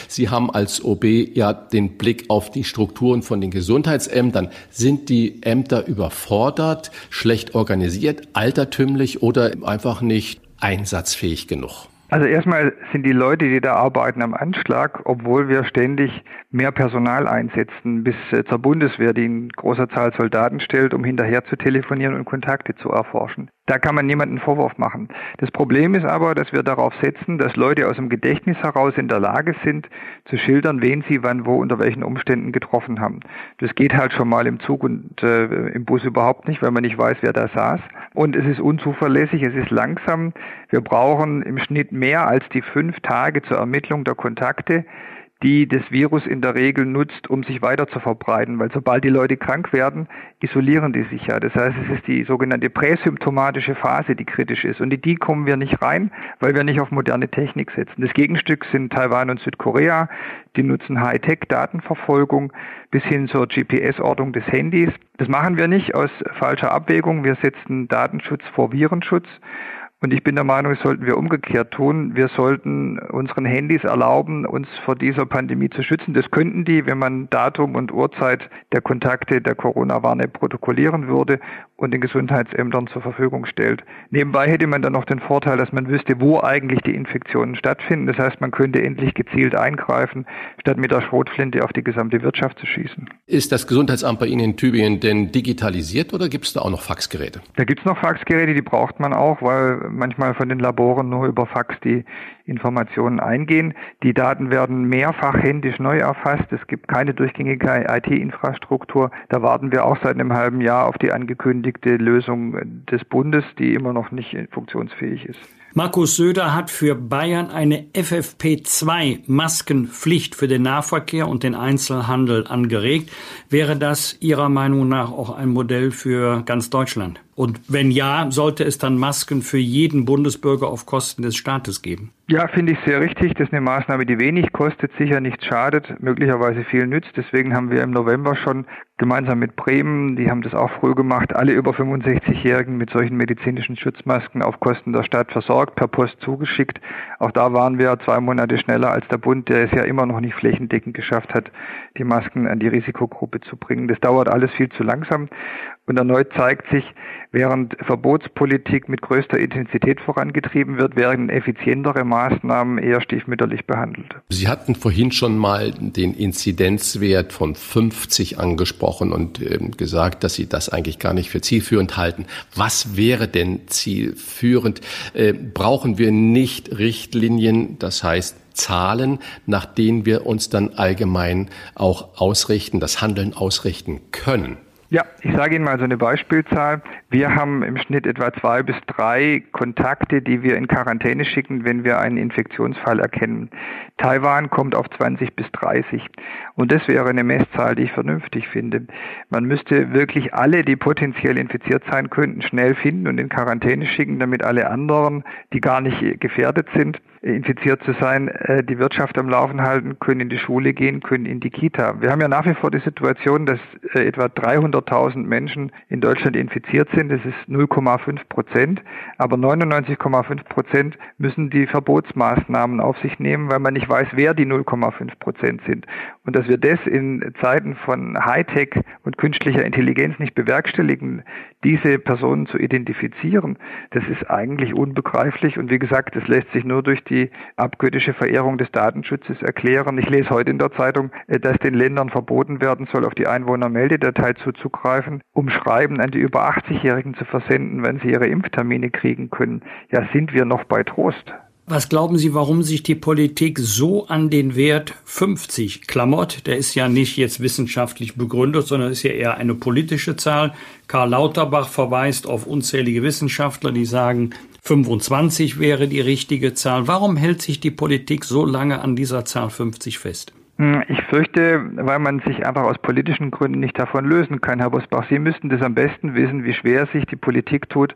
Sie haben als OB ja den Blick auf die Strukturen von den Gesundheitsämtern. Sind die Ämter überfordert, schlecht organisiert, altertümlich oder einfach nicht einsatzfähig genug? Also erstmal sind die Leute, die da arbeiten, am Anschlag, obwohl wir ständig mehr Personal einsetzen, bis zur Bundeswehr, die in großer Zahl Soldaten stellt, um hinterher zu telefonieren und Kontakte zu erforschen. Da kann man niemanden Vorwurf machen. Das Problem ist aber, dass wir darauf setzen, dass Leute aus dem Gedächtnis heraus in der Lage sind, zu schildern, wen sie wann, wo, unter welchen Umständen getroffen haben. Das geht halt schon mal im Zug und im Bus überhaupt nicht, weil man nicht weiß, wer da saß. Und es ist unzuverlässig, es ist langsam. Wir brauchen im Schnitt mehr als die 5 Tage zur Ermittlung der Kontakte, die das Virus in der Regel nutzt, um sich weiter zu verbreiten. Weil sobald die Leute krank werden, isolieren die sich ja. Das heißt, es ist die sogenannte präsymptomatische Phase, die kritisch ist. Und in die kommen wir nicht rein, weil wir nicht auf moderne Technik setzen. Das Gegenstück sind Taiwan und Südkorea. Die nutzen Hightech-Datenverfolgung bis hin zur GPS-Ortung des Handys. Das machen wir nicht aus falscher Abwägung. Wir setzen Datenschutz vor Virenschutz. Und ich bin der Meinung, das sollten wir umgekehrt tun. Wir sollten unseren Handys erlauben, uns vor dieser Pandemie zu schützen. Das könnten die, wenn man Datum und Uhrzeit der Kontakte der Corona-Warn-App protokollieren würde und den Gesundheitsämtern zur Verfügung stellt. Nebenbei hätte man dann noch den Vorteil, dass man wüsste, wo eigentlich die Infektionen stattfinden. Das heißt, man könnte endlich gezielt eingreifen, statt mit der Schrotflinte auf die gesamte Wirtschaft zu schießen. Ist das Gesundheitsamt bei Ihnen in Tübingen denn digitalisiert oder gibt es da auch noch Faxgeräte? Da gibt es noch Faxgeräte, die braucht man auch, weil manchmal von den Laboren nur über Fax die Informationen eingehen. Die Daten werden mehrfach händisch neu erfasst. Es gibt keine durchgängige IT-Infrastruktur. Da warten wir auch seit einem halben Jahr auf die angekündigte Lösung des Bundes, die immer noch nicht funktionsfähig ist. Markus Söder hat für Bayern eine FFP2-Maskenpflicht für den Nahverkehr und den Einzelhandel angeregt. Wäre das Ihrer Meinung nach auch ein Modell für ganz Deutschland? Und wenn ja, sollte es dann Masken für jeden Bundesbürger auf Kosten des Staates geben? Ja, finde ich sehr richtig. Das ist eine Maßnahme, die wenig kostet, sicher nichts schadet, möglicherweise viel nützt. Deswegen haben wir im November schon gemeinsam mit Bremen, die haben das auch früh gemacht, alle über 65-Jährigen mit solchen medizinischen Schutzmasken auf Kosten der Stadt versorgt, per Post zugeschickt. Auch da waren wir 2 Monate schneller als der Bund, der es ja immer noch nicht flächendeckend geschafft hat, die Masken an die Risikogruppe zu bringen. Das dauert alles viel zu langsam. Und erneut zeigt sich, während Verbotspolitik mit größter Intensität vorangetrieben wird, werden effizientere Maßnahmen eher stiefmütterlich behandelt. Sie hatten vorhin schon mal den Inzidenzwert von 50 angesprochen und gesagt, dass Sie das eigentlich gar nicht für zielführend halten. Was wäre denn zielführend? Brauchen wir nicht Richtlinien, das heißt Zahlen, nach denen wir uns dann allgemein auch ausrichten, das Handeln ausrichten können? Ja, ich sage Ihnen mal so eine Beispielzahl. Wir haben im Schnitt etwa 2 bis 3 Kontakte, die wir in Quarantäne schicken, wenn wir einen Infektionsfall erkennen. Taiwan kommt auf 20 bis 30. Und das wäre eine Messzahl, die ich vernünftig finde. Man müsste wirklich alle, die potenziell infiziert sein könnten, schnell finden und in Quarantäne schicken, damit alle anderen, die gar nicht gefährdet sind, infiziert zu sein, die Wirtschaft am Laufen halten, können in die Schule gehen, können in die Kita. Wir haben ja nach wie vor die Situation, dass etwa 300.000 Menschen in Deutschland infiziert sind. Das ist 0,5%. Aber 99,5% müssen die Verbotsmaßnahmen auf sich nehmen, weil man nicht weiß, wer die 0,5% sind. Und dass wir das in Zeiten von Hightech und künstlicher Intelligenz nicht bewerkstelligen, diese Personen zu identifizieren, das ist eigentlich unbegreiflich. Und wie gesagt, das lässt sich nur durch die abgöttische Verehrung des Datenschutzes erklären. Ich lese heute in der Zeitung, dass den Ländern verboten werden soll, auf die Einwohnermeldedatei zuzugreifen, um Schreiben an die über 80-Jährigen zu versenden, wenn sie ihre Impftermine kriegen können. Ja, sind wir noch bei Trost? Was glauben Sie, warum sich die Politik so an den Wert 50 klammert? Der ist ja nicht jetzt wissenschaftlich begründet, sondern ist ja eher eine politische Zahl. Karl Lauterbach verweist auf unzählige Wissenschaftler, die sagen, 25 wäre die richtige Zahl. Warum hält sich die Politik so lange an dieser Zahl 50 fest? Ich fürchte, weil man sich einfach aus politischen Gründen nicht davon lösen kann. Herr Bosbach, Sie müssten das am besten wissen, wie schwer sich die Politik tut,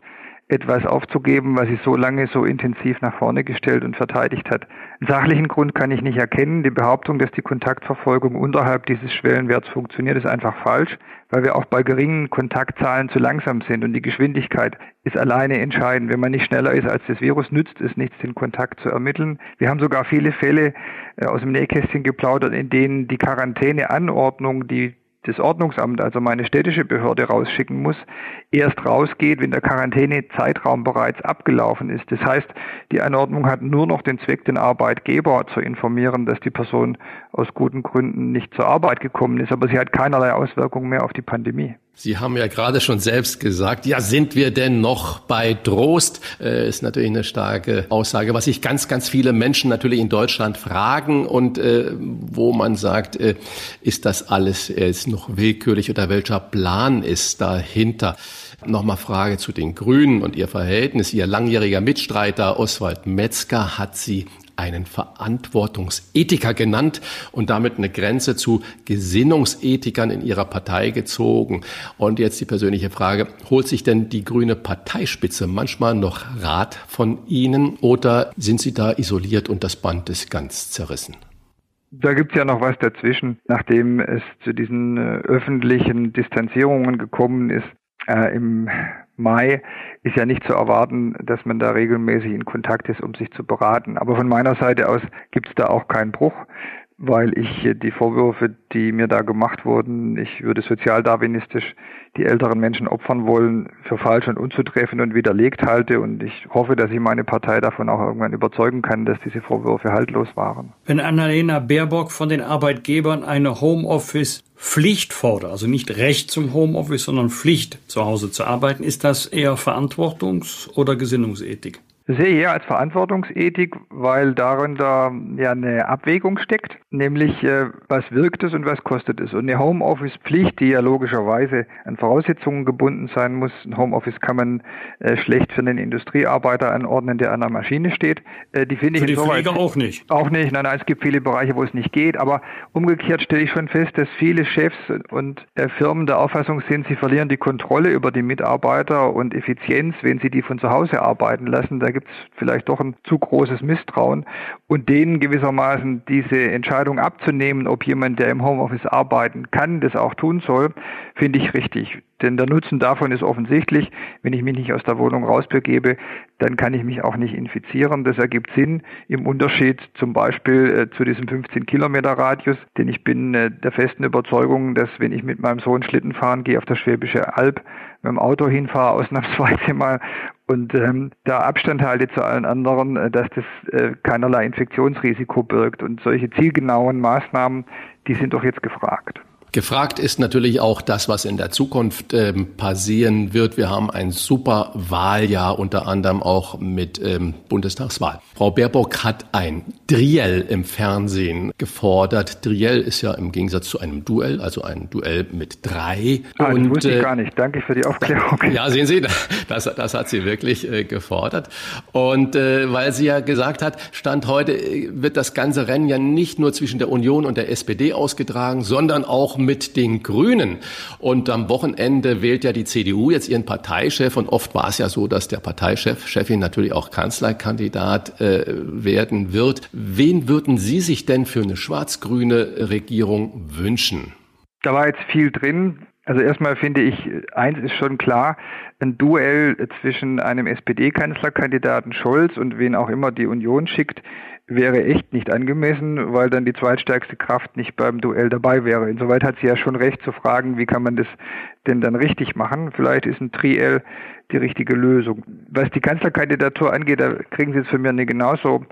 etwas aufzugeben, was sie so lange so intensiv nach vorne gestellt und verteidigt hat. Einen sachlichen Grund kann ich nicht erkennen. Die Behauptung, dass die Kontaktverfolgung unterhalb dieses Schwellenwerts funktioniert, ist einfach falsch, weil wir auch bei geringen Kontaktzahlen zu langsam sind und die Geschwindigkeit ist alleine entscheidend. Wenn man nicht schneller ist als das Virus, nützt es nichts, den Kontakt zu ermitteln. Wir haben sogar viele Fälle aus dem Nähkästchen geplaudert, in denen die Quarantäneanordnung, die das Ordnungsamt, also meine städtische Behörde, rausschicken muss, erst rausgeht, wenn der Quarantänezeitraum bereits abgelaufen ist. Das heißt, die Anordnung hat nur noch den Zweck, den Arbeitgeber zu informieren, dass die Person aus guten Gründen nicht zur Arbeit gekommen ist. Aber sie hat keinerlei Auswirkungen mehr auf die Pandemie. Sie haben ja gerade schon selbst gesagt, ja, sind wir denn noch bei Trost? Ist natürlich eine starke Aussage, was sich ganz, ganz viele Menschen natürlich in Deutschland fragen und wo man sagt, ist das alles jetzt noch willkürlich oder welcher Plan ist dahinter? Nochmal Frage zu den Grünen und ihr Verhältnis. Ihr langjähriger Mitstreiter Oswald Metzger hat sie einen Verantwortungsethiker genannt und damit eine Grenze zu Gesinnungsethikern in ihrer Partei gezogen. Und jetzt die persönliche Frage, holt sich denn die grüne Parteispitze manchmal noch Rat von Ihnen oder sind Sie da isoliert und das Band ist ganz zerrissen? Da gibt's ja noch was dazwischen, nachdem es zu diesen öffentlichen Distanzierungen gekommen ist. Im Mai ist ja nicht zu erwarten, dass man da regelmäßig in Kontakt ist, um sich zu beraten. Aber von meiner Seite aus gibt es da auch keinen Bruch, weil ich die Vorwürfe, die mir da gemacht wurden, ich würde sozialdarwinistisch die älteren Menschen opfern wollen, für falsch und unzutreffend und widerlegt halte. Und ich hoffe, dass ich meine Partei davon auch irgendwann überzeugen kann, dass diese Vorwürfe haltlos waren. Wenn Annalena Baerbock von den Arbeitgebern eine Homeoffice Pflicht fordere, also nicht Recht zum Homeoffice, sondern Pflicht, zu Hause zu arbeiten, ist das eher Verantwortungs- oder Gesinnungsethik? Sehe eher als Verantwortungsethik, weil darin da ja eine Abwägung steckt, nämlich was wirkt es und was kostet es. Und eine Homeoffice-Pflicht, die ja logischerweise an Voraussetzungen gebunden sein muss, ein Homeoffice kann man schlecht für einen Industriearbeiter anordnen, der an der Maschine steht. Die finde ich für die Pflege auch nicht. Auch nicht, nein, es gibt viele Bereiche, wo es nicht geht, aber umgekehrt stelle ich schon fest, dass viele Chefs und Firmen der Auffassung sind, sie verlieren die Kontrolle über die Mitarbeiter und Effizienz, wenn sie die von zu Hause arbeiten lassen. Da gibt es vielleicht doch ein zu großes Misstrauen. Und denen gewissermaßen diese Entscheidung abzunehmen, ob jemand, der im Homeoffice arbeiten kann, das auch tun soll, finde ich richtig. Denn der Nutzen davon ist offensichtlich, wenn ich mich nicht aus der Wohnung rausbegebe, dann kann ich mich auch nicht infizieren. Das ergibt Sinn im Unterschied zum Beispiel zu diesem 15-Kilometer-Radius, denn ich bin der festen Überzeugung, dass wenn ich mit meinem Sohn Schlitten fahren gehe auf der Schwäbische Alb, mit dem Auto hinfahre ausnahmsweise mal und da Abstand halte zu allen anderen, dass das keinerlei Infektionsrisiko birgt. Und solche zielgenauen Maßnahmen, die sind doch jetzt gefragt. Gefragt ist natürlich auch das, was in der Zukunft passieren wird. Wir haben ein super Wahljahr, unter anderem auch mit Bundestagswahl. Frau Baerbock hat ein Driell im Fernsehen gefordert. Driell ist ja im Gegensatz zu einem Duell, also ein Duell mit 3. Das wusste ich gar nicht. Danke für die Aufklärung. Ja, sehen Sie, das hat sie wirklich gefordert. Und weil sie ja gesagt hat, Stand heute wird das ganze Rennen ja nicht nur zwischen der Union und der SPD ausgetragen, sondern auch mit den Grünen. Und am Wochenende wählt ja die CDU jetzt ihren Parteichef. Und oft war es ja so, dass der Parteichef, Chefin natürlich auch Kanzlerkandidat werden wird. Wen würden Sie sich denn für eine schwarz-grüne Regierung wünschen? Da war jetzt viel drin. Also erstmal finde ich, eins ist schon klar, ein Duell zwischen einem SPD-Kanzlerkandidaten Scholz und wen auch immer die Union schickt, wäre echt nicht angemessen, weil dann die zweitstärkste Kraft nicht beim Duell dabei wäre. Insoweit hat sie ja schon recht zu fragen, wie kann man das denn dann richtig machen? Vielleicht ist ein Triell die richtige Lösung. Was die Kanzlerkandidatur angeht, da kriegen Sie jetzt von mir eine genauso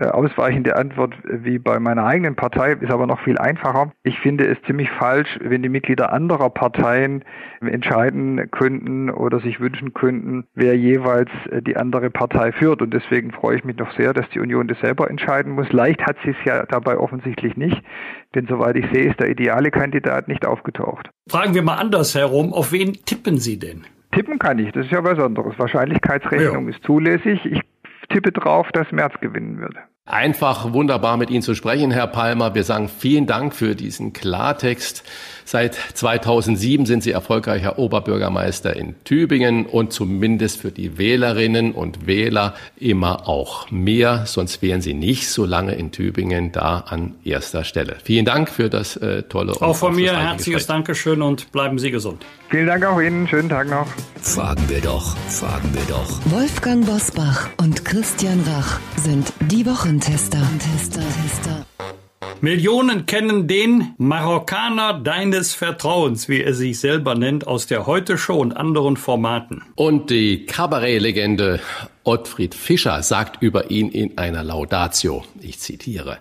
ausweichende Antwort wie bei meiner eigenen Partei, ist aber noch viel einfacher. Ich finde es ziemlich falsch, wenn die Mitglieder anderer Parteien entscheiden könnten oder sich wünschen könnten, wer jeweils die andere Partei führt. Und deswegen freue ich mich noch sehr, dass die Union das selber entscheiden muss. Leicht hat sie es ja dabei offensichtlich nicht, denn soweit ich sehe, ist der ideale Kandidat nicht aufgetaucht. Fragen wir mal andersherum, auf wen tippen Sie denn? Tippen kann ich, das ist ja was anderes. Wahrscheinlichkeitsrechnung ist zulässig. Ich tippe drauf, dass Merz gewinnen würde. Einfach wunderbar mit Ihnen zu sprechen, Herr Palmer. Wir sagen vielen Dank für diesen Klartext. Seit 2007 sind Sie erfolgreicher Oberbürgermeister in Tübingen und zumindest für die Wählerinnen und Wähler immer auch mehr. Sonst wären Sie nicht so lange in Tübingen da an erster Stelle. Vielen Dank für das tolle Gespräch. Auch von mir herzliches Dankeschön und bleiben Sie gesund. Vielen Dank auch Ihnen. Schönen Tag noch. Fragen wir doch. Wolfgang Bosbach und Christian Rach sind die Wochentester. Millionen kennen den Marokkaner deines Vertrauens, wie er sich selber nennt, aus der Heute-Show und anderen Formaten. Und die Kabarettlegende Ottfried Fischer sagt über ihn in einer Laudatio, ich zitiere: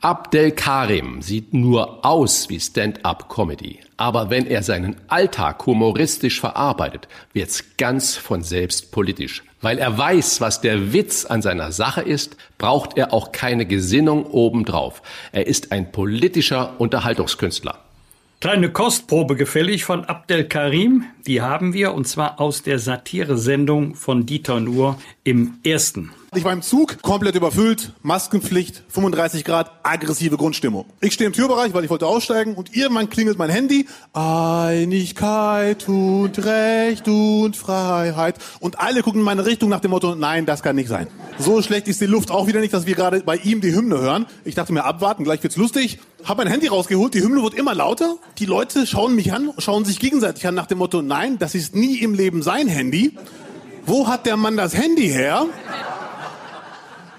Abdelkarim sieht nur aus wie Stand-up-Comedy, aber wenn er seinen Alltag humoristisch verarbeitet, wird's ganz von selbst politisch. Weil er weiß, was der Witz an seiner Sache ist, braucht er auch keine Gesinnung obendrauf. Er ist ein politischer Unterhaltungskünstler. Kleine Kostprobe gefällig von Abdelkarim, die haben wir, und zwar aus der Satire-Sendung von Dieter Nuhr im Ersten. Ich war im Zug, komplett überfüllt, Maskenpflicht, 35 Grad, aggressive Grundstimmung. Ich stehe im Türbereich, weil ich wollte aussteigen, und irgendwann klingelt mein Handy. Einigkeit und Recht und Freiheit. Und alle gucken in meine Richtung nach dem Motto, nein, das kann nicht sein. So schlecht ist die Luft auch wieder nicht, dass wir gerade bei ihm die Hymne hören. Ich dachte mir, abwarten, gleich wird's lustig. Hab mein Handy rausgeholt, die Hymne wird immer lauter. Die Leute schauen mich an, schauen sich gegenseitig an nach dem Motto, nein, das ist nie im Leben sein Handy. Wo hat der Mann das Handy her?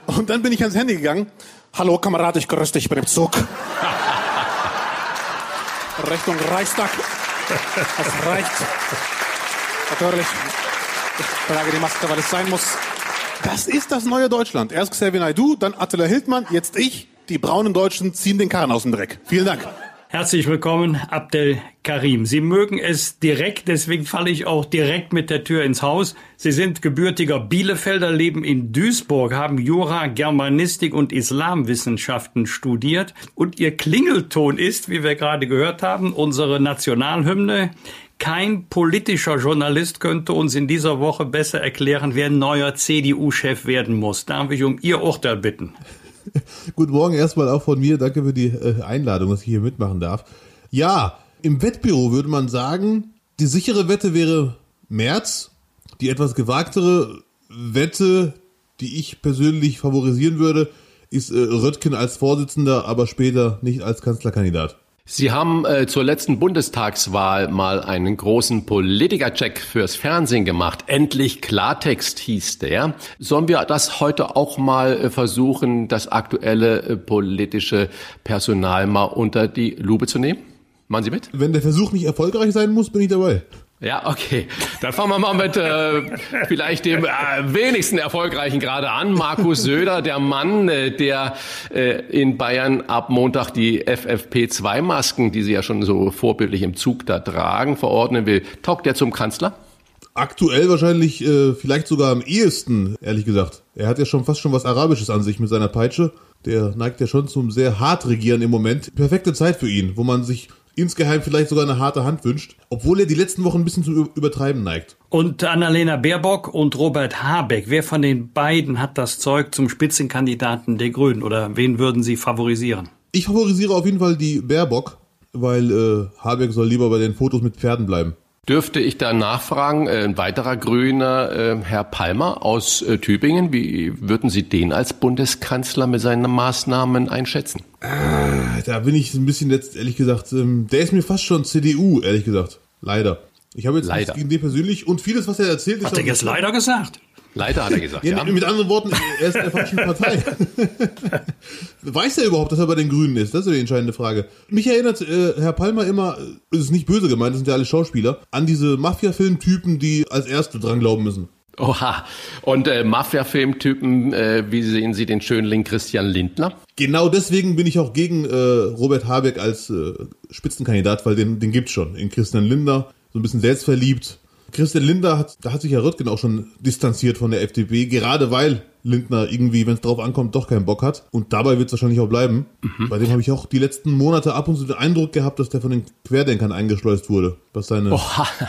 Und dann bin ich ans Handy gegangen. Hallo Kamerad, ich grüß dich, ich bin im Zug. Richtung Reichstag. Das reicht. Natürlich. Ich trage die Maske, weil es sein muss. Das ist das neue Deutschland. Erst Xavier Naidoo, dann Attila Hildmann, jetzt ich. Die braunen Deutschen ziehen den Karren aus dem Dreck. Vielen Dank. Herzlich willkommen, Abdel Karim. Sie mögen es direkt, deswegen falle ich auch direkt mit der Tür ins Haus. Sie sind gebürtiger Bielefelder, leben in Duisburg, haben Jura, Germanistik und Islamwissenschaften studiert. Und ihr Klingelton ist, wie wir gerade gehört haben, unsere Nationalhymne. Kein politischer Journalist könnte uns in dieser Woche besser erklären, wer neuer CDU-Chef werden muss. Darf ich um Ihr Urteil bitten? Guten Morgen erstmal auch von mir. Danke für die Einladung, dass ich hier mitmachen darf. Ja, im Wettbüro würde man sagen, die sichere Wette wäre Merz. Die etwas gewagtere Wette, die ich persönlich favorisieren würde, ist Röttgen als Vorsitzender, aber später nicht als Kanzlerkandidat. Sie haben zur letzten Bundestagswahl mal einen großen Politikercheck fürs Fernsehen gemacht. Endlich Klartext hieß der. Sollen wir das heute auch mal versuchen, das aktuelle politische Personal mal unter die Lupe zu nehmen? Machen Sie mit? Wenn der Versuch nicht erfolgreich sein muss, bin ich dabei. Ja, okay. Dann fangen wir mal mit vielleicht dem wenigsten Erfolgreichen gerade an. Markus Söder, der Mann, der in Bayern ab Montag die FFP2-Masken, die sie ja schon so vorbildlich im Zug da tragen, verordnen will. Taugt der zum Kanzler? Aktuell wahrscheinlich, vielleicht sogar am ehesten, ehrlich gesagt. Er hat ja schon fast was Arabisches an sich mit seiner Peitsche. Der neigt ja schon zum sehr hart Regieren im Moment. Perfekte Zeit für ihn, wo man sich insgeheim vielleicht sogar eine harte Hand wünscht, obwohl er die letzten Wochen ein bisschen zu übertreiben neigt. Und Annalena Baerbock und Robert Habeck, wer von den beiden hat das Zeug zum Spitzenkandidaten der Grünen oder wen würden Sie favorisieren? Ich favorisiere auf jeden Fall die Baerbock, weil Habeck soll lieber bei den Fotos mit Pferden bleiben. Dürfte ich da nachfragen, ein weiterer Grüner, Herr Palmer aus Tübingen, wie würden Sie den als Bundeskanzler mit seinen Maßnahmen einschätzen? Da bin ich ein bisschen jetzt, ehrlich gesagt, der ist mir fast schon CDU, ehrlich gesagt. Leider. Ich habe jetzt nichts gegen den persönlich und vieles, was er erzählt ist... Hat er jetzt leider gesagt? Leider hat er gesagt, ja. Mit anderen Worten, er ist in der falschen Partei. Weiß er überhaupt, dass er bei den Grünen ist? Das ist die entscheidende Frage. Mich erinnert Herr Palmer immer, es ist nicht böse gemeint, das sind ja alle Schauspieler, an diese Mafia-Film-Typen, die als Erste dran glauben müssen. Oha. Und Mafia-Film-Typen, wie sehen Sie den Schönling Christian Lindner? Genau deswegen bin ich auch gegen Robert Habeck als Spitzenkandidat, weil den gibt's schon. In Christian Lindner, so ein bisschen selbstverliebt. Christian Lindner, da hat sich Herr Röttgen auch schon distanziert von der FDP, gerade weil Lindner irgendwie, wenn es drauf ankommt, doch keinen Bock hat. Und dabei wird es wahrscheinlich auch bleiben. Mhm. Bei dem habe ich auch die letzten Monate ab und zu den Eindruck gehabt, dass der von den Querdenkern eingeschleust wurde, was seine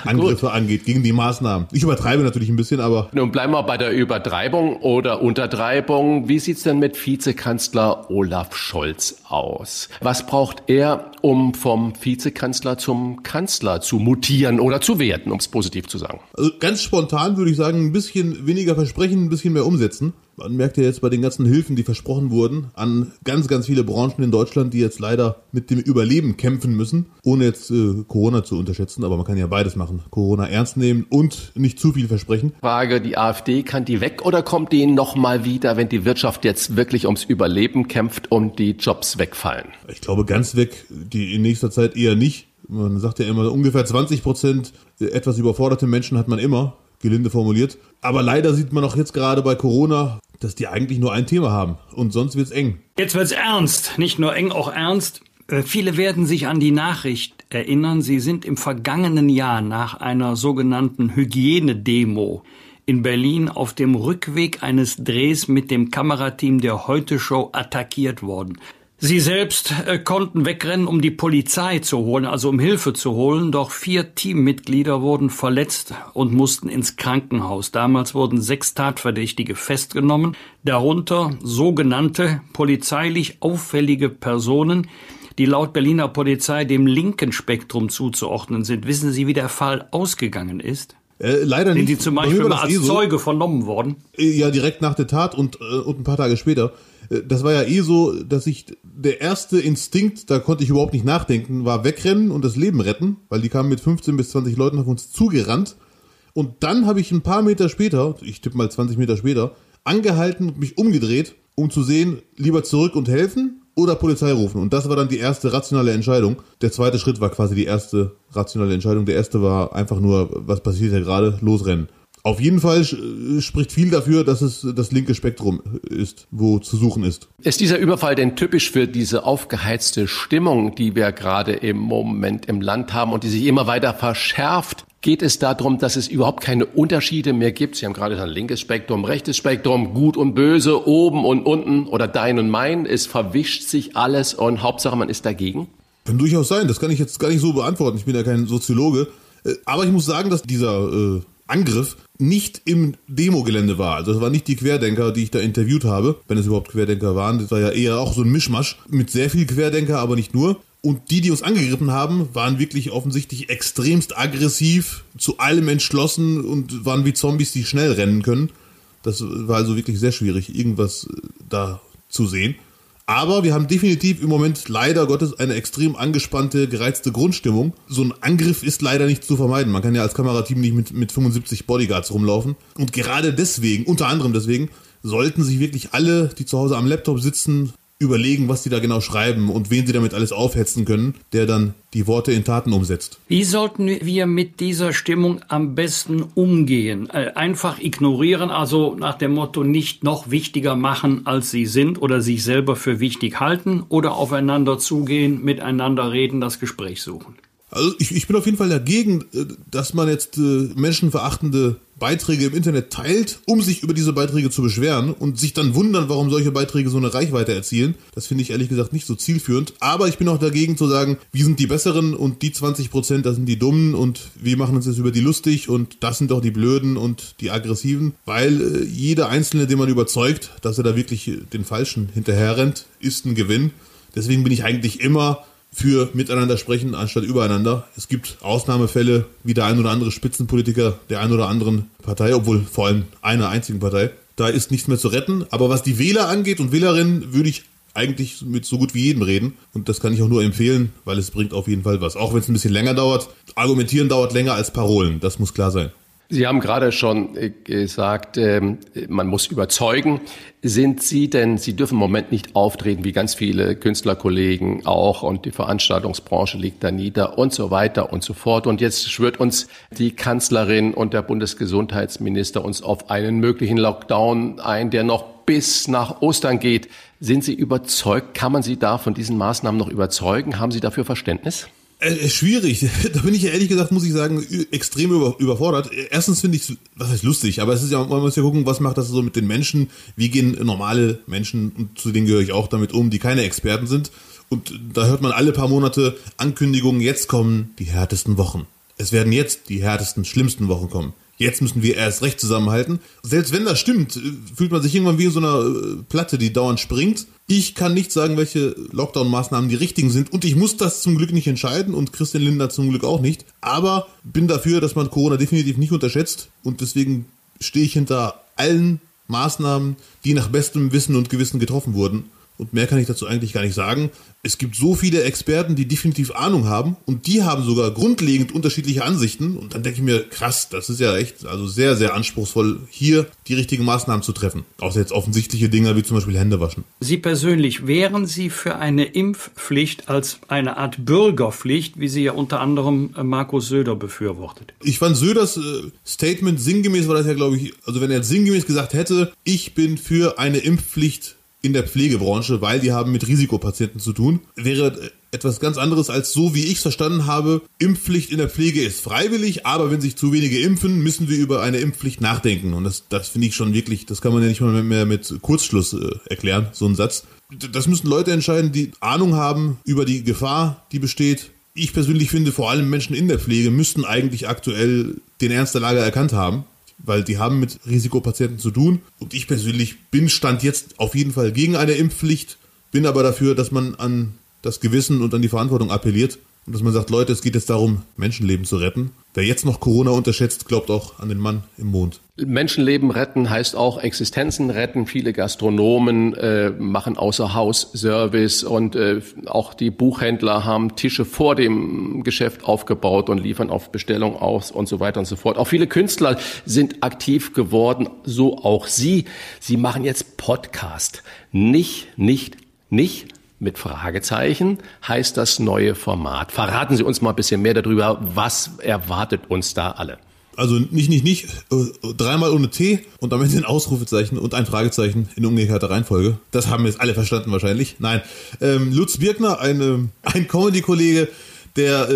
Angriffe angeht gegen die Maßnahmen. Ich übertreibe natürlich ein bisschen, aber... Nun bleiben wir bei der Übertreibung oder Untertreibung. Wie sieht es denn mit Vizekanzler Olaf Scholz aus? Was braucht er, um vom Vizekanzler zum Kanzler zu mutieren oder zu werden, um es positiv zu sagen? Also ganz spontan würde ich sagen, ein bisschen weniger versprechen, ein bisschen mehr umsetzen. Man merkt ja jetzt bei den ganzen Hilfen, die versprochen wurden, an ganz, ganz viele Branchen in Deutschland, die jetzt leider mit dem Überleben kämpfen müssen, ohne jetzt Corona zu unterschätzen. Aber man kann ja beides machen. Corona ernst nehmen und nicht zu viel versprechen. Frage, die AfD, kann die weg oder kommt die nochmal wieder, wenn die Wirtschaft jetzt wirklich ums Überleben kämpft und die Jobs wegfallen? Ich glaube, ganz weg, die in nächster Zeit eher nicht. Man sagt ja immer, ungefähr 20% etwas überforderte Menschen hat man immer. Gelinde formuliert. Aber leider sieht man auch jetzt gerade bei Corona, dass die eigentlich nur ein Thema haben. Und sonst wird's eng. Jetzt wird's ernst. Nicht nur eng, auch ernst. Viele werden sich an die Nachricht erinnern. Sie sind im vergangenen Jahr nach einer sogenannten Hygienedemo in Berlin auf dem Rückweg eines Drehs mit dem Kamerateam der Heute-Show attackiert worden. Sie selbst konnten wegrennen, um die Polizei zu holen, also um Hilfe zu holen. Doch 4 Teammitglieder wurden verletzt und mussten ins Krankenhaus. Damals wurden 6 Tatverdächtige festgenommen, darunter sogenannte polizeilich auffällige Personen, die laut Berliner Polizei dem linken Spektrum zuzuordnen sind. Wissen Sie, wie der Fall ausgegangen ist? Leider nicht. Sind Sie zum Beispiel mal als Zeuge vernommen worden? Ja, direkt nach der Tat und ein paar Tage später. Das war ja so, dass der erste Instinkt, da konnte ich überhaupt nicht nachdenken, war wegrennen und das Leben retten, weil die kamen mit 15 bis 20 Leuten auf uns zugerannt. Und dann habe ich ein paar Meter später, ich tippe mal 20 Meter später, angehalten und mich umgedreht, um zu sehen, lieber zurück und helfen oder Polizei rufen. Und das war dann die erste rationale Entscheidung. Der zweite Schritt war quasi die erste rationale Entscheidung. Der erste war einfach nur, was passiert hier gerade, losrennen. Auf jeden Fall spricht viel dafür, dass es das linke Spektrum ist, wo zu suchen ist. Ist dieser Überfall denn typisch für diese aufgeheizte Stimmung, die wir gerade im Moment im Land haben und die sich immer weiter verschärft? Geht es darum, dass es überhaupt keine Unterschiede mehr gibt? Sie haben gerade gesagt, linkes Spektrum, rechtes Spektrum, gut und böse, oben und unten oder dein und mein. Es verwischt sich alles und Hauptsache man ist dagegen? Kann durchaus sein, das kann ich jetzt gar nicht so beantworten. Ich bin ja kein Soziologe. Aber ich muss sagen, dass dieser Angriff nicht im Demogelände war. Also das waren nicht die Querdenker, die ich da interviewt habe, wenn es überhaupt Querdenker waren. Das war ja eher auch so ein Mischmasch mit sehr viel Querdenker, aber nicht nur. Und die uns angegriffen haben, waren wirklich offensichtlich extremst aggressiv, zu allem entschlossen und waren wie Zombies, die schnell rennen können. Das war also wirklich sehr schwierig, irgendwas da zu sehen. Aber wir haben definitiv im Moment leider Gottes eine extrem angespannte, gereizte Grundstimmung. So ein Angriff ist leider nicht zu vermeiden. Man kann ja als Kamerateam nicht mit 75 Bodyguards rumlaufen. Und gerade deswegen, unter anderem deswegen, sollten sich wirklich alle, die zu Hause am Laptop sitzen, überlegen, was sie da genau schreiben und wen sie damit alles aufhetzen können, der dann die Worte in Taten umsetzt. Wie sollten wir mit dieser Stimmung am besten umgehen? Einfach ignorieren, also nach dem Motto nicht noch wichtiger machen, als sie sind oder sich selber für wichtig halten oder aufeinander zugehen, miteinander reden, das Gespräch suchen? Also ich bin auf jeden Fall dagegen, dass man jetzt menschenverachtende Beiträge im Internet teilt, um sich über diese Beiträge zu beschweren und sich dann wundern, warum solche Beiträge so eine Reichweite erzielen. Das finde ich ehrlich gesagt nicht so zielführend. Aber ich bin auch dagegen zu sagen, wir sind die Besseren und die 20%, das sind die Dummen und wir machen uns jetzt über die lustig und das sind doch die Blöden und die Aggressiven. Weil jeder Einzelne, den man überzeugt, dass er da wirklich den Falschen hinterherrennt, ist ein Gewinn. Deswegen bin ich eigentlich immer für miteinander sprechen anstatt übereinander. Es gibt Ausnahmefälle wie der ein oder andere Spitzenpolitiker der ein oder anderen Partei, obwohl vor allem einer einzigen Partei. Da ist nichts mehr zu retten. Aber was die Wähler angeht und Wählerinnen, würde ich eigentlich mit so gut wie jedem reden. Und das kann ich auch nur empfehlen, weil es bringt auf jeden Fall was. Auch wenn es ein bisschen länger dauert. Argumentieren dauert länger als Parolen. Das muss klar sein. Sie haben gerade schon gesagt, man muss überzeugen. Sind Sie denn, Sie dürfen im Moment nicht auftreten, wie ganz viele Künstlerkollegen auch und die Veranstaltungsbranche liegt da nieder und so weiter und so fort. Und jetzt schwört uns die Kanzlerin und der Bundesgesundheitsminister uns auf einen möglichen Lockdown ein, der noch bis nach Ostern geht. Sind Sie überzeugt? Kann man Sie da von diesen Maßnahmen noch überzeugen? Haben Sie dafür Verständnis? Schwierig, da bin ich ja ehrlich gesagt, muss ich sagen, extrem überfordert. Erstens finde ich, was heißt lustig, aber es ist ja, man muss ja gucken, was macht das so mit den Menschen, wie gehen normale Menschen, und zu denen gehöre ich auch, damit um, die keine Experten sind. Und da hört man alle paar Monate Ankündigungen, jetzt kommen die härtesten Wochen. Es werden jetzt die härtesten, schlimmsten Wochen kommen. Jetzt müssen wir erst recht zusammenhalten. Selbst wenn das stimmt, fühlt man sich irgendwann wie in so einer Platte, die dauernd springt. Ich kann nicht sagen, welche Lockdown-Maßnahmen die richtigen sind. Und ich muss das zum Glück nicht entscheiden und Christian Lindner zum Glück auch nicht. Aber bin dafür, dass man Corona definitiv nicht unterschätzt. Und deswegen stehe ich hinter allen Maßnahmen, die nach bestem Wissen und Gewissen getroffen wurden. Und mehr kann ich dazu eigentlich gar nicht sagen. Es gibt so viele Experten, die definitiv Ahnung haben und die haben sogar grundlegend unterschiedliche Ansichten. Und dann denke ich mir, krass, das ist ja echt also sehr, sehr anspruchsvoll, hier die richtigen Maßnahmen zu treffen. Außer jetzt offensichtliche Dinge wie zum Beispiel Hände waschen. Sie persönlich, wären Sie für eine Impfpflicht als eine Art Bürgerpflicht, wie sie ja unter anderem Markus Söder befürwortet? Ich fand Söders Statement sinngemäß, war das ja, glaube ich, also wenn er sinngemäß gesagt hätte, ich bin für eine Impfpflicht in der Pflegebranche, weil die haben mit Risikopatienten zu tun, wäre etwas ganz anderes als so, wie ich es verstanden habe. Impfpflicht in der Pflege ist freiwillig, aber wenn sich zu wenige impfen, müssen wir über eine Impfpflicht nachdenken. Und das finde ich schon wirklich, das kann man ja nicht mal mehr mit Kurzschluss erklären, so ein Satz. Das müssen Leute entscheiden, die Ahnung haben über die Gefahr, die besteht. Ich persönlich finde, vor allem Menschen in der Pflege müssten eigentlich aktuell den Ernst der Lage erkannt haben, weil die haben mit Risikopatienten zu tun. Und ich persönlich bin Stand jetzt auf jeden Fall gegen eine Impfpflicht, bin aber dafür, dass man an das Gewissen und an die Verantwortung appelliert und dass man sagt, Leute, es geht jetzt darum, Menschenleben zu retten. Wer jetzt noch Corona unterschätzt, glaubt auch an den Mann im Mond. Menschenleben retten heißt auch Existenzen retten. Viele Gastronomen machen Außerhaus-Service und auch die Buchhändler haben Tische vor dem Geschäft aufgebaut und liefern auf Bestellung aus und so weiter und so fort. Auch viele Künstler sind aktiv geworden, so auch Sie. Sie machen jetzt Podcast. Nicht. Mit Fragezeichen heißt das neue Format. Verraten Sie uns mal ein bisschen mehr darüber, was erwartet uns da alle? Also nicht, dreimal ohne T und damit ein Ausrufezeichen und ein Fragezeichen in umgekehrter Reihenfolge. Das haben jetzt alle verstanden wahrscheinlich. Nein, Lutz Birkner, ein Comedy-Kollege, der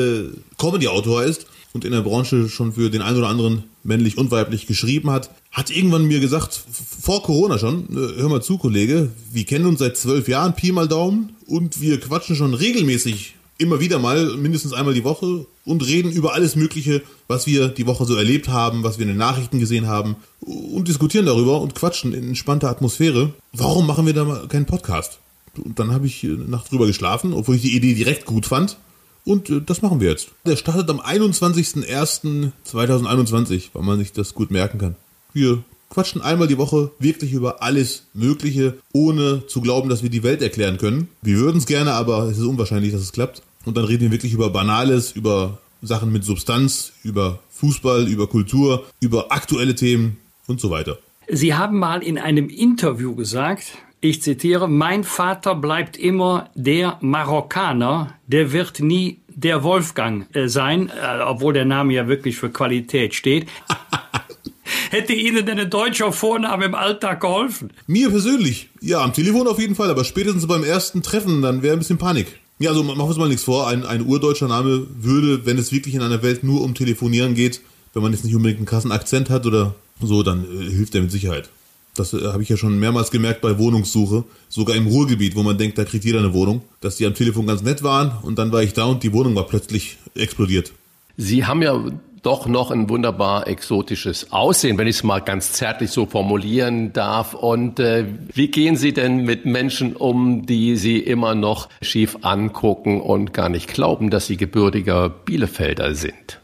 Comedy-Autor ist und in der Branche schon für den einen oder anderen männlich und weiblich geschrieben hat, hat irgendwann mir gesagt, vor Corona schon, hör mal zu, Kollege, wir kennen uns seit 12 Jahren, Pi mal Daumen, und wir quatschen schon regelmäßig immer wieder mal, mindestens einmal die Woche, und reden über alles Mögliche, was wir die Woche so erlebt haben, was wir in den Nachrichten gesehen haben, und diskutieren darüber und quatschen in entspannter Atmosphäre. Warum machen wir da mal keinen Podcast? Und dann habe ich nachts drüber geschlafen, obwohl ich die Idee direkt gut fand. Und das machen wir jetzt. Der startet am 21.01.2021, weil man sich das gut merken kann. Wir quatschen einmal die Woche wirklich über alles Mögliche, ohne zu glauben, dass wir die Welt erklären können. Wir würden es gerne, aber es ist unwahrscheinlich, dass es klappt. Und dann reden wir wirklich über Banales, über Sachen mit Substanz, über Fußball, über Kultur, über aktuelle Themen und so weiter. Sie haben mal in einem Interview gesagt, ich zitiere, mein Vater bleibt immer der Marokkaner, der wird nie der Wolfgang sein, obwohl der Name ja wirklich für Qualität steht. Hätte Ihnen denn ein deutscher Vorname im Alltag geholfen? Mir persönlich? Ja, am Telefon auf jeden Fall, aber spätestens beim ersten Treffen, dann wäre ein bisschen Panik. Ja, also machen wir uns mal nichts vor, ein urdeutscher Name würde, wenn es wirklich in einer Welt nur um Telefonieren geht, wenn man jetzt nicht unbedingt einen krassen Akzent hat oder so, dann hilft der mit Sicherheit. Das habe ich ja schon mehrmals gemerkt bei Wohnungssuche, sogar im Ruhrgebiet, wo man denkt, da kriegt jeder eine Wohnung, dass die am Telefon ganz nett waren und dann war ich da und die Wohnung war plötzlich explodiert. Sie haben ja doch noch ein wunderbar exotisches Aussehen, wenn ich es mal ganz zärtlich so formulieren darf. Und wie gehen Sie denn mit Menschen um, die Sie immer noch schief angucken und gar nicht glauben, dass Sie gebürtiger Bielefelder sind?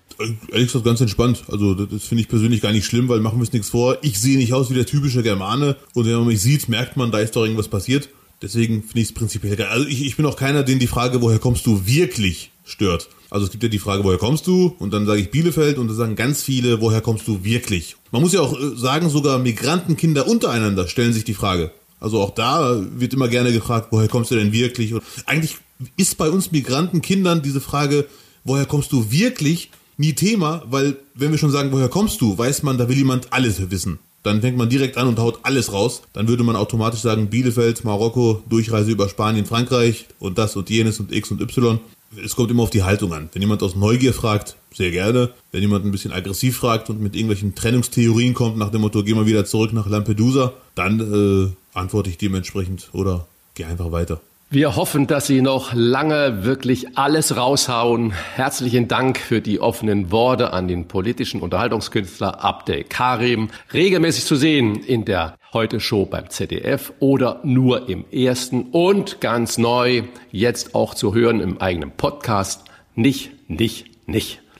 Ehrlich gesagt ganz entspannt. Also das finde ich persönlich gar nicht schlimm, weil machen wir uns nichts vor. Ich sehe nicht aus wie der typische Germane. Und wenn man mich sieht, merkt man, da ist doch irgendwas passiert. Deswegen finde ich es prinzipiell geil. Also ich bin auch keiner, den die Frage, woher kommst du, wirklich stört. Also es gibt ja die Frage, woher kommst du? Und dann sage ich Bielefeld und dann sagen ganz viele, woher kommst du wirklich? Man muss ja auch sagen, sogar Migrantenkinder untereinander stellen sich die Frage. Also auch da wird immer gerne gefragt, woher kommst du denn wirklich? Und eigentlich ist bei uns Migrantenkindern diese Frage, woher kommst du wirklich, nie Thema, weil wenn wir schon sagen, woher kommst du, weiß man, da will jemand alles wissen. Dann fängt man direkt an und haut alles raus. Dann würde man automatisch sagen, Bielefeld, Marokko, Durchreise über Spanien, Frankreich und das und jenes und X und Y. Es kommt immer auf die Haltung an. Wenn jemand aus Neugier fragt, sehr gerne. Wenn jemand ein bisschen aggressiv fragt und mit irgendwelchen Trennungstheorien kommt, nach dem Motto, geh mal wieder zurück nach Lampedusa, dann antworte ich dementsprechend oder geh einfach weiter. Wir hoffen, dass Sie noch lange wirklich alles raushauen. Herzlichen Dank für die offenen Worte an den politischen Unterhaltungskünstler Abdel Karim. Regelmäßig zu sehen in der Heute-Show beim ZDF oder nur im Ersten. Und ganz neu, jetzt auch zu hören im eigenen Podcast. Nicht.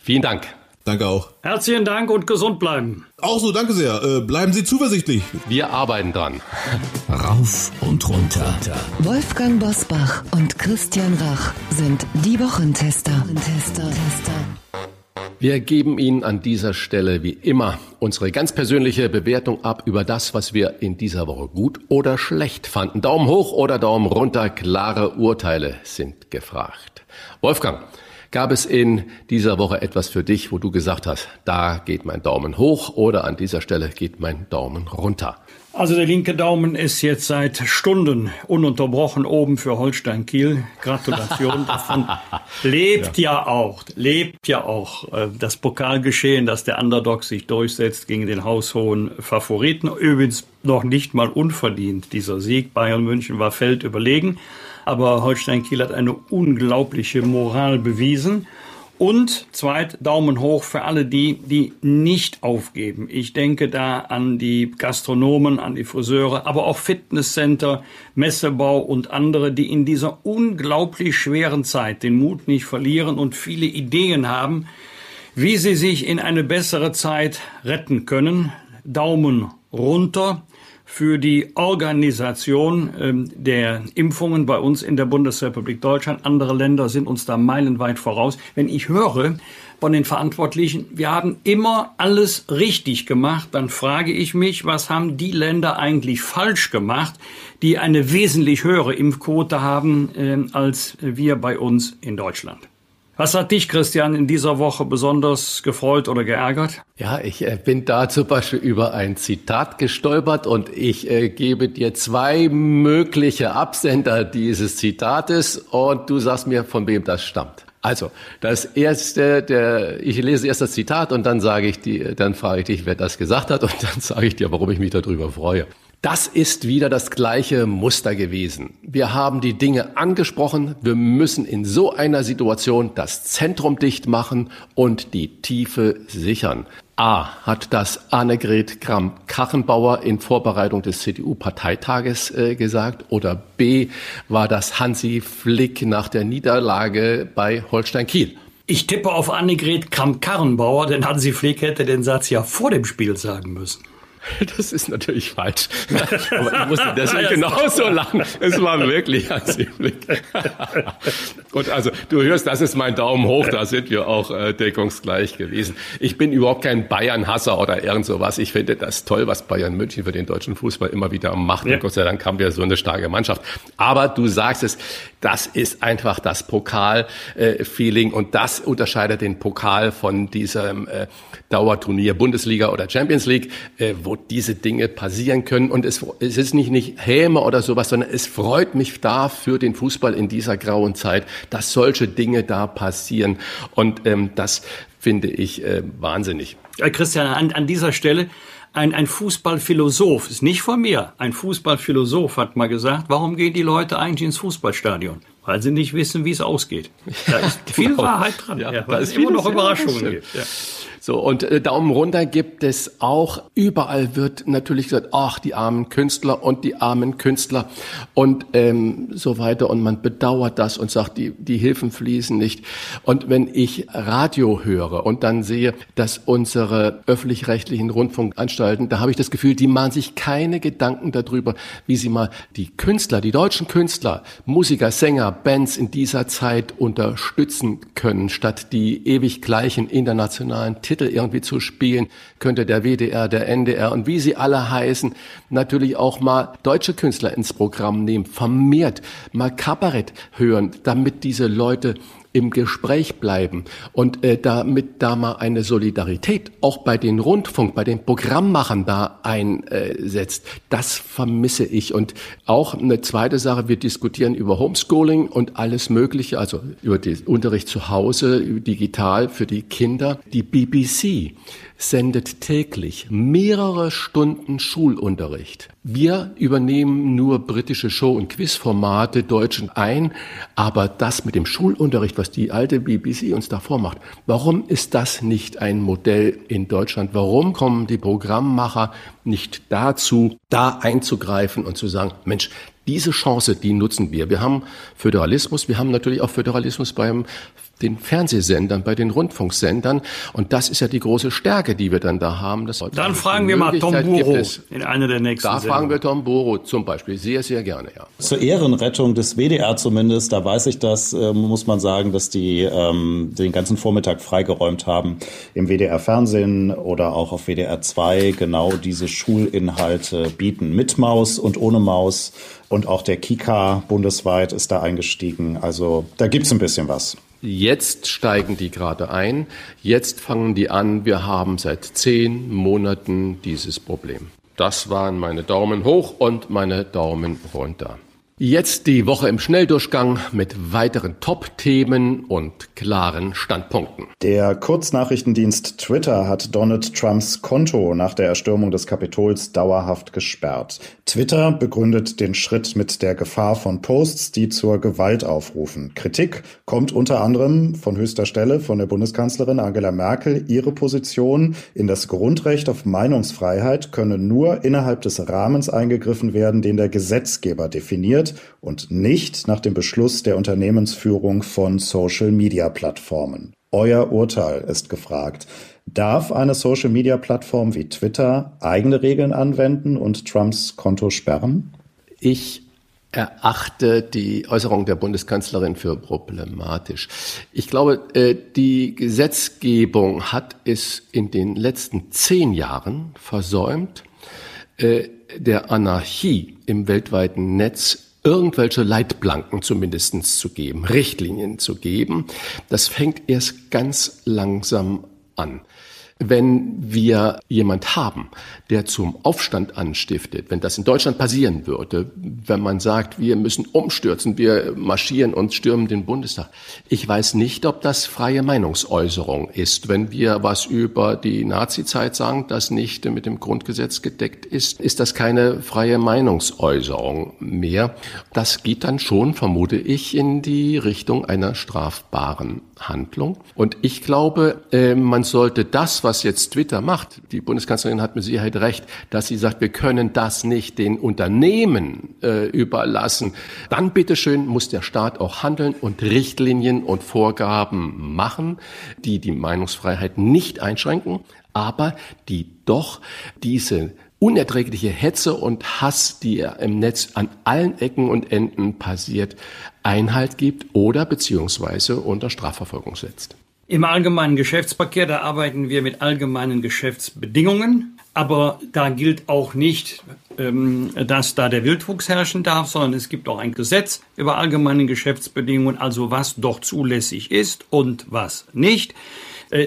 Vielen Dank. Danke auch. Herzlichen Dank und gesund bleiben. Auch so, danke sehr. Bleiben Sie zuversichtlich. Wir arbeiten dran. Rauf und runter. Wolfgang Bosbach und Christian Rach sind die Wochentester. Wir geben Ihnen an dieser Stelle wie immer unsere ganz persönliche Bewertung ab über das, was wir in dieser Woche gut oder schlecht fanden. Daumen hoch oder Daumen runter, klare Urteile sind gefragt. Wolfgang, gab es in dieser Woche etwas für dich, wo du gesagt hast, da geht mein Daumen hoch oder an dieser Stelle geht mein Daumen runter? Also der linke Daumen ist jetzt seit Stunden ununterbrochen oben für Holstein-Kiel. Gratulation davon. Lebt ja auch das Pokalgeschehen, dass der Underdog sich durchsetzt gegen den haushohen Favoriten. Übrigens noch nicht mal unverdient, dieser Sieg. Bayern München war feldüberlegen. Aber Holstein Kiel hat eine unglaubliche Moral bewiesen. Und zweit, Daumen hoch für alle die, die nicht aufgeben. Ich denke da an die Gastronomen, an die Friseure, aber auch Fitnesscenter, Messebau und andere, die in dieser unglaublich schweren Zeit den Mut nicht verlieren und viele Ideen haben, wie sie sich in eine bessere Zeit retten können. Daumen runter für die Organisation der Impfungen bei uns in der Bundesrepublik Deutschland. Andere Länder sind uns da meilenweit voraus. Wenn ich höre von den Verantwortlichen, wir haben immer alles richtig gemacht, dann frage ich mich, was haben die Länder eigentlich falsch gemacht, die eine wesentlich höhere Impfquote haben als wir bei uns in Deutschland? Was hat dich, Christian, in dieser Woche besonders gefreut oder geärgert? Ja, ich bin da zum Beispiel über ein Zitat gestolpert und ich gebe dir zwei mögliche Absender dieses Zitates und du sagst mir, von wem das stammt. Also, ich lese erst das Zitat und dann frage ich dich, wer das gesagt hat und dann sage ich dir, warum ich mich darüber freue. Das ist wieder das gleiche Muster gewesen. Wir haben die Dinge angesprochen, wir müssen in so einer Situation das Zentrum dicht machen und die Tiefe sichern. A hat das Annegret Kramp-Karrenbauer in Vorbereitung des CDU-Parteitages gesagt oder B war das Hansi Flick nach der Niederlage bei Holstein Kiel. Ich tippe auf Annegret Kramp-Karrenbauer, denn Hansi Flick hätte den Satz ja vor dem Spiel sagen müssen. Das ist natürlich falsch. Aber ich musste deswegen genauso lang. Es war wirklich Hansi Flick. Und also, du hörst, das ist mein Daumen hoch. Da sind wir auch deckungsgleich gewesen. Ich bin überhaupt kein Bayern-Hasser oder irgend sowas. Ich finde das toll, was Bayern München für den deutschen Fußball immer wieder macht. Ja. Und Gott sei Dank haben wir so eine starke Mannschaft. Aber du sagst es, das ist einfach das Pokal-Feeling. Und das unterscheidet den Pokal von diesem Dauerturnier Bundesliga oder Champions League, wo diese Dinge passieren können. Und es ist nicht Häme oder sowas, sondern es freut mich da für den Fußball in dieser grauen Zeit, dass solche Dinge da passieren. Und das finde ich wahnsinnig. Christian, an dieser Stelle, ein Fußballphilosoph, ist nicht von mir, ein Fußballphilosoph hat mal gesagt, warum gehen die Leute eigentlich ins Fußballstadion? Weil sie nicht wissen, wie es ausgeht. Da ist viel Wahrheit dran, weil es immer noch Überraschungen gibt. Ja. So, und Daumen runter gibt es auch. Überall wird natürlich gesagt, ach, die armen Künstler und die armen Künstler und so weiter. Und man bedauert das und sagt, die Hilfen fließen nicht. Und wenn ich Radio höre und dann sehe, dass unsere öffentlich-rechtlichen Rundfunkanstalten, da habe ich das Gefühl, die machen sich keine Gedanken darüber, wie sie mal die Künstler, die deutschen Künstler, Musiker, Sänger, Bands in dieser Zeit unterstützen können, statt die ewig gleichen internationalen Titel irgendwie zu spielen, könnte der WDR, der NDR und wie sie alle heißen, natürlich auch mal deutsche Künstler ins Programm nehmen, vermehrt mal Kabarett hören, damit diese Leute im Gespräch bleiben und damit da mal eine Solidarität auch bei den Rundfunk, bei den Programmmachern da einsetzt. Das vermisse ich. Und auch eine zweite Sache, wir diskutieren über Homeschooling und alles Mögliche, also über den Unterricht zu Hause, digital für die Kinder. Die BBC sendet täglich mehrere Stunden Schulunterricht. Wir übernehmen nur britische Show- und Quizformate, Deutschen ein, aber das mit dem Schulunterricht, was die alte BBC uns da vormacht, warum ist das nicht ein Modell in Deutschland? Warum kommen die Programmmacher nicht dazu, da einzugreifen und zu sagen, Mensch, diese Chance, die nutzen wir. Wir haben Föderalismus, wir haben natürlich auch Föderalismus bei den Fernsehsendern, bei den Rundfunksendern. Und das ist ja die große Stärke, die wir dann da haben. Dann fragen wir mal Tom Buro in einer der nächsten Sendungen. Da fragen wir Tom Buro zum Beispiel sehr, sehr gerne. Ja. Zur Ehrenrettung des WDR zumindest, da weiß ich das, muss man sagen, dass die den ganzen Vormittag freigeräumt haben im WDR-Fernsehen oder auch auf WDR 2 genau diese Schulinhalte bieten. Mit Maus und ohne Maus. Und auch der Kika bundesweit ist da eingestiegen. Also da gibt's ein bisschen was. Jetzt steigen die gerade ein. Jetzt fangen die an. Wir haben seit 10 Monaten dieses Problem. Das waren meine Daumen hoch und meine Daumen runter. Jetzt die Woche im Schnelldurchgang mit weiteren Top-Themen und klaren Standpunkten. Der Kurznachrichtendienst Twitter hat Donald Trumps Konto nach der Erstürmung des Kapitols dauerhaft gesperrt. Twitter begründet den Schritt mit der Gefahr von Posts, die zur Gewalt aufrufen. Kritik kommt unter anderem von höchster Stelle von der Bundeskanzlerin Angela Merkel. Ihre Position in das Grundrecht auf Meinungsfreiheit könne nur innerhalb des Rahmens eingegriffen werden, den der Gesetzgeber definiert, und nicht nach dem Beschluss der Unternehmensführung von Social-Media-Plattformen. Euer Urteil ist gefragt. Darf eine Social-Media-Plattform wie Twitter eigene Regeln anwenden und Trumps Konto sperren? Ich erachte die Äußerung der Bundeskanzlerin für problematisch. Ich glaube, die Gesetzgebung hat es in den letzten 10 Jahren versäumt, der Anarchie im weltweiten Netz irgendwelche Leitplanken zumindest zu geben, Richtlinien zu geben. Das fängt erst ganz langsam an. Wenn wir jemand haben, der zum Aufstand anstiftet, wenn das in Deutschland passieren würde, wenn man sagt, wir müssen umstürzen, wir marschieren und stürmen den Bundestag. Ich weiß nicht, ob das freie Meinungsäußerung ist. Wenn wir was über die Nazizeit sagen, das nicht mit dem Grundgesetz gedeckt ist, ist das keine freie Meinungsäußerung mehr. Das geht dann schon, vermute ich, in die Richtung einer strafbaren Handlung. Und ich glaube, man sollte das, was jetzt Twitter macht, die Bundeskanzlerin hat mit Sicherheit recht, dass sie sagt, wir können das nicht den Unternehmen überlassen. Dann bitteschön muss der Staat auch handeln und Richtlinien und Vorgaben machen, die die Meinungsfreiheit nicht einschränken, aber die doch diese unerträgliche Hetze und Hass, die im Netz an allen Ecken und Enden passiert, Einhalt gibt oder beziehungsweise unter Strafverfolgung setzt. Im allgemeinen Geschäftsverkehr, da arbeiten wir mit allgemeinen Geschäftsbedingungen. Aber da gilt auch nicht, dass da der Wildwuchs herrschen darf, sondern es gibt auch ein Gesetz über allgemeine Geschäftsbedingungen, also was doch zulässig ist und was nicht.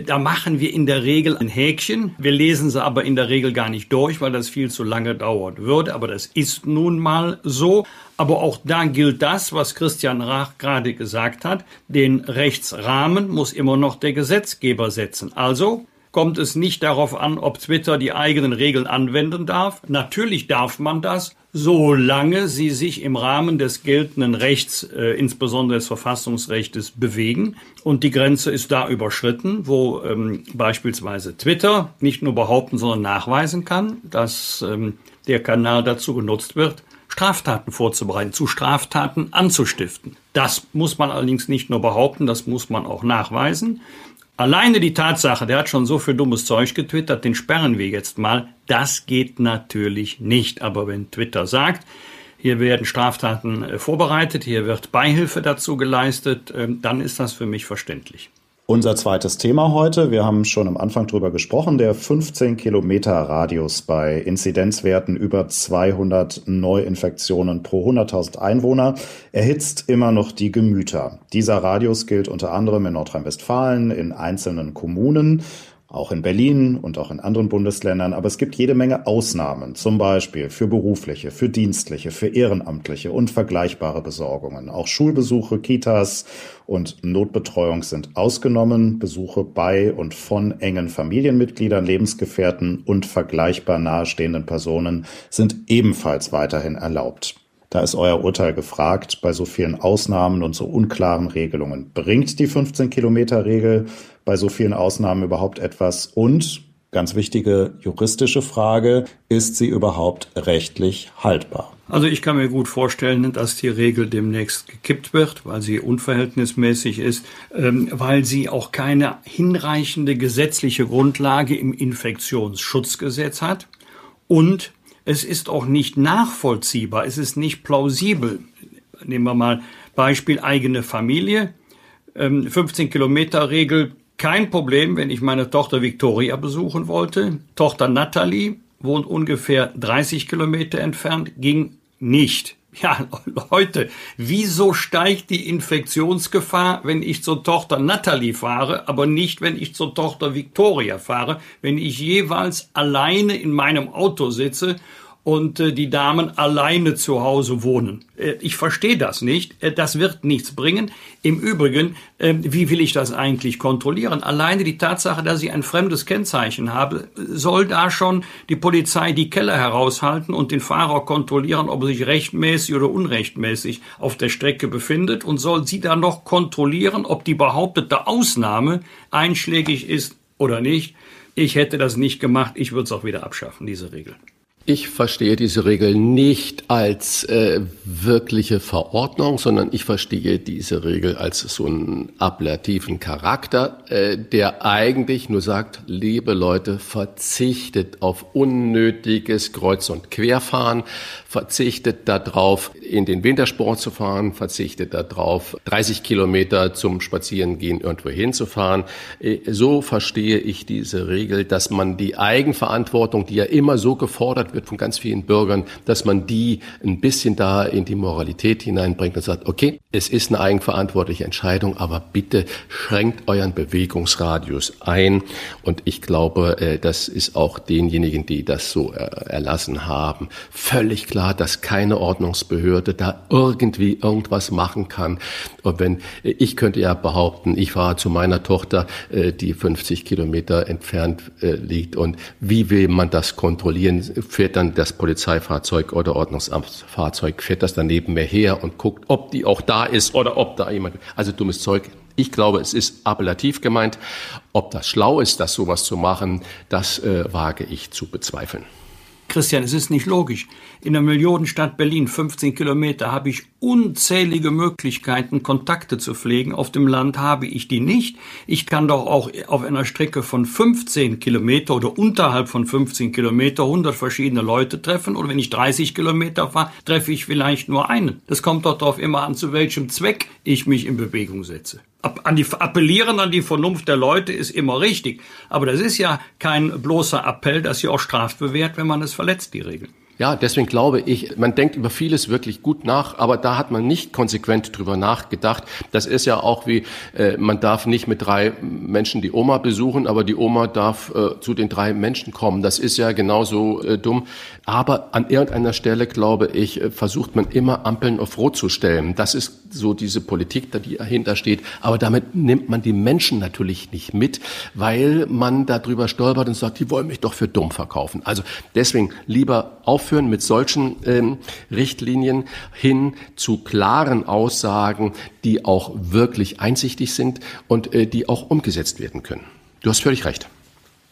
Da machen wir in der Regel ein Häkchen. Wir lesen sie aber in der Regel gar nicht durch, weil das viel zu lange dauern würde. Aber das ist nun mal so. Aber auch da gilt das, was Christian Rach gerade gesagt hat. Den Rechtsrahmen muss immer noch der Gesetzgeber setzen. Also kommt es nicht darauf an, ob Twitter die eigenen Regeln anwenden darf. Natürlich darf man das, solange sie sich im Rahmen des geltenden Rechts, insbesondere des Verfassungsrechts, bewegen. Und die Grenze ist da überschritten, wo beispielsweise Twitter nicht nur behaupten, sondern nachweisen kann, dass der Kanal dazu genutzt wird, Straftaten vorzubereiten, zu Straftaten anzustiften. Das muss man allerdings nicht nur behaupten, das muss man auch nachweisen. Alleine die Tatsache, der hat schon so viel dummes Zeug getwittert, den sperren wir jetzt mal, das geht natürlich nicht. Aber wenn Twitter sagt, hier werden Straftaten vorbereitet, hier wird Beihilfe dazu geleistet, dann ist das für mich verständlich. Unser zweites Thema heute, wir haben schon am Anfang drüber gesprochen, der 15-Kilometer-Radius bei Inzidenzwerten über 200 Neuinfektionen pro 100.000 Einwohner erhitzt immer noch die Gemüter. Dieser Radius gilt unter anderem in Nordrhein-Westfalen, in einzelnen Kommunen, auch in Berlin und auch in anderen Bundesländern. Aber es gibt jede Menge Ausnahmen, zum Beispiel für berufliche, für dienstliche, für ehrenamtliche und vergleichbare Besorgungen. Auch Schulbesuche, Kitas und Notbetreuung sind ausgenommen. Besuche bei und von engen Familienmitgliedern, Lebensgefährten und vergleichbar nahestehenden Personen sind ebenfalls weiterhin erlaubt. Da ist euer Urteil gefragt bei so vielen Ausnahmen und so unklaren Regelungen. Bringt die 15-Kilometer-Regel bei so vielen Ausnahmen überhaupt etwas? Und, ganz wichtige juristische Frage, ist sie überhaupt rechtlich haltbar? Also ich kann mir gut vorstellen, dass die Regel demnächst gekippt wird, weil sie unverhältnismäßig ist, weil sie auch keine hinreichende gesetzliche Grundlage im Infektionsschutzgesetz hat und es ist auch nicht nachvollziehbar, es ist nicht plausibel. Nehmen wir mal Beispiel eigene Familie, 15-Kilometer-Regel, kein Problem, wenn ich meine Tochter Victoria besuchen wollte. Tochter Natalie wohnt ungefähr 30 Kilometer entfernt, ging nicht. Ja, Leute, wieso steigt die Infektionsgefahr, wenn ich zur Tochter Natalie fahre, aber nicht, wenn ich zur Tochter Victoria fahre, wenn ich jeweils alleine in meinem Auto sitze und die Damen alleine zu Hause wohnen? Ich verstehe das nicht. Das wird nichts bringen. Im Übrigen, wie will ich das eigentlich kontrollieren? Alleine die Tatsache, dass ich ein fremdes Kennzeichen habe, soll da schon die Polizei die Keller heraushalten und den Fahrer kontrollieren, ob er sich rechtmäßig oder unrechtmäßig auf der Strecke befindet, und soll sie dann noch kontrollieren, ob die behauptete Ausnahme einschlägig ist oder nicht. Ich hätte das nicht gemacht. Ich würde es auch wieder abschaffen, diese Regel. Ich verstehe diese Regel nicht als wirkliche Verordnung, sondern ich verstehe diese Regel als so einen ablativen Charakter, der eigentlich nur sagt, liebe Leute, verzichtet auf unnötiges Kreuz- und Querfahren, verzichtet darauf, in den Wintersport zu fahren, verzichtet darauf, 30 Kilometer zum Spazierengehen irgendwo hinzufahren. So verstehe ich diese Regel, dass man die Eigenverantwortung, die ja immer so gefordert wird von ganz vielen Bürgern, dass man die ein bisschen da in die Moralität hineinbringt und sagt, okay, es ist eine eigenverantwortliche Entscheidung, aber bitte schränkt euren Bewegungsradius ein. Und ich glaube, das ist auch denjenigen, die das so erlassen haben, völlig klar, dass keine Ordnungsbehörde da irgendwie irgendwas machen kann. Und wenn, ich könnte ja behaupten, ich fahre zu meiner Tochter, die 50 Kilometer entfernt liegt, und wie will man das kontrollieren? Fährt dann das Polizeifahrzeug oder Ordnungsamtsfahrzeug, fährt das daneben mehr her und guckt, ob die auch da ist oder ob da jemand, also dummes Zeug. Ich glaube, es ist appellativ gemeint. Ob das schlau ist, das sowas zu machen, das wage ich zu bezweifeln. Christian, es ist nicht logisch. In der Millionenstadt Berlin, 15 Kilometer, habe ich unzählige Möglichkeiten, Kontakte zu pflegen. Auf dem Land habe ich die nicht. Ich kann doch auch auf einer Strecke von 15 Kilometer oder unterhalb von 15 Kilometer 100 verschiedene Leute treffen. Oder wenn ich 30 Kilometer fahre, treffe ich vielleicht nur einen. Das kommt doch darauf immer an, zu welchem Zweck ich mich in Bewegung setze. Appellieren an die Vernunft der Leute ist immer richtig. Aber das ist ja kein bloßer Appell, das ist ja auch strafbewehrt, wenn man es verletzt, die Regeln. Ja, deswegen glaube ich, man denkt über vieles wirklich gut nach, aber da hat man nicht konsequent drüber nachgedacht. Das ist ja auch wie, man darf nicht mit 3 Menschen die Oma besuchen, aber die Oma darf zu den 3 Menschen kommen. Das ist ja genauso dumm. Aber an irgendeiner Stelle, glaube ich, versucht man immer Ampeln auf Rot zu stellen. Das ist so diese Politik, die dahinter steht. Aber damit nimmt man die Menschen natürlich nicht mit, weil man darüber stolpert und sagt, die wollen mich doch für dumm verkaufen. Also deswegen lieber aufhören mit solchen Richtlinien hin zu klaren Aussagen, die auch wirklich einsichtig sind und die auch umgesetzt werden können. Du hast völlig recht.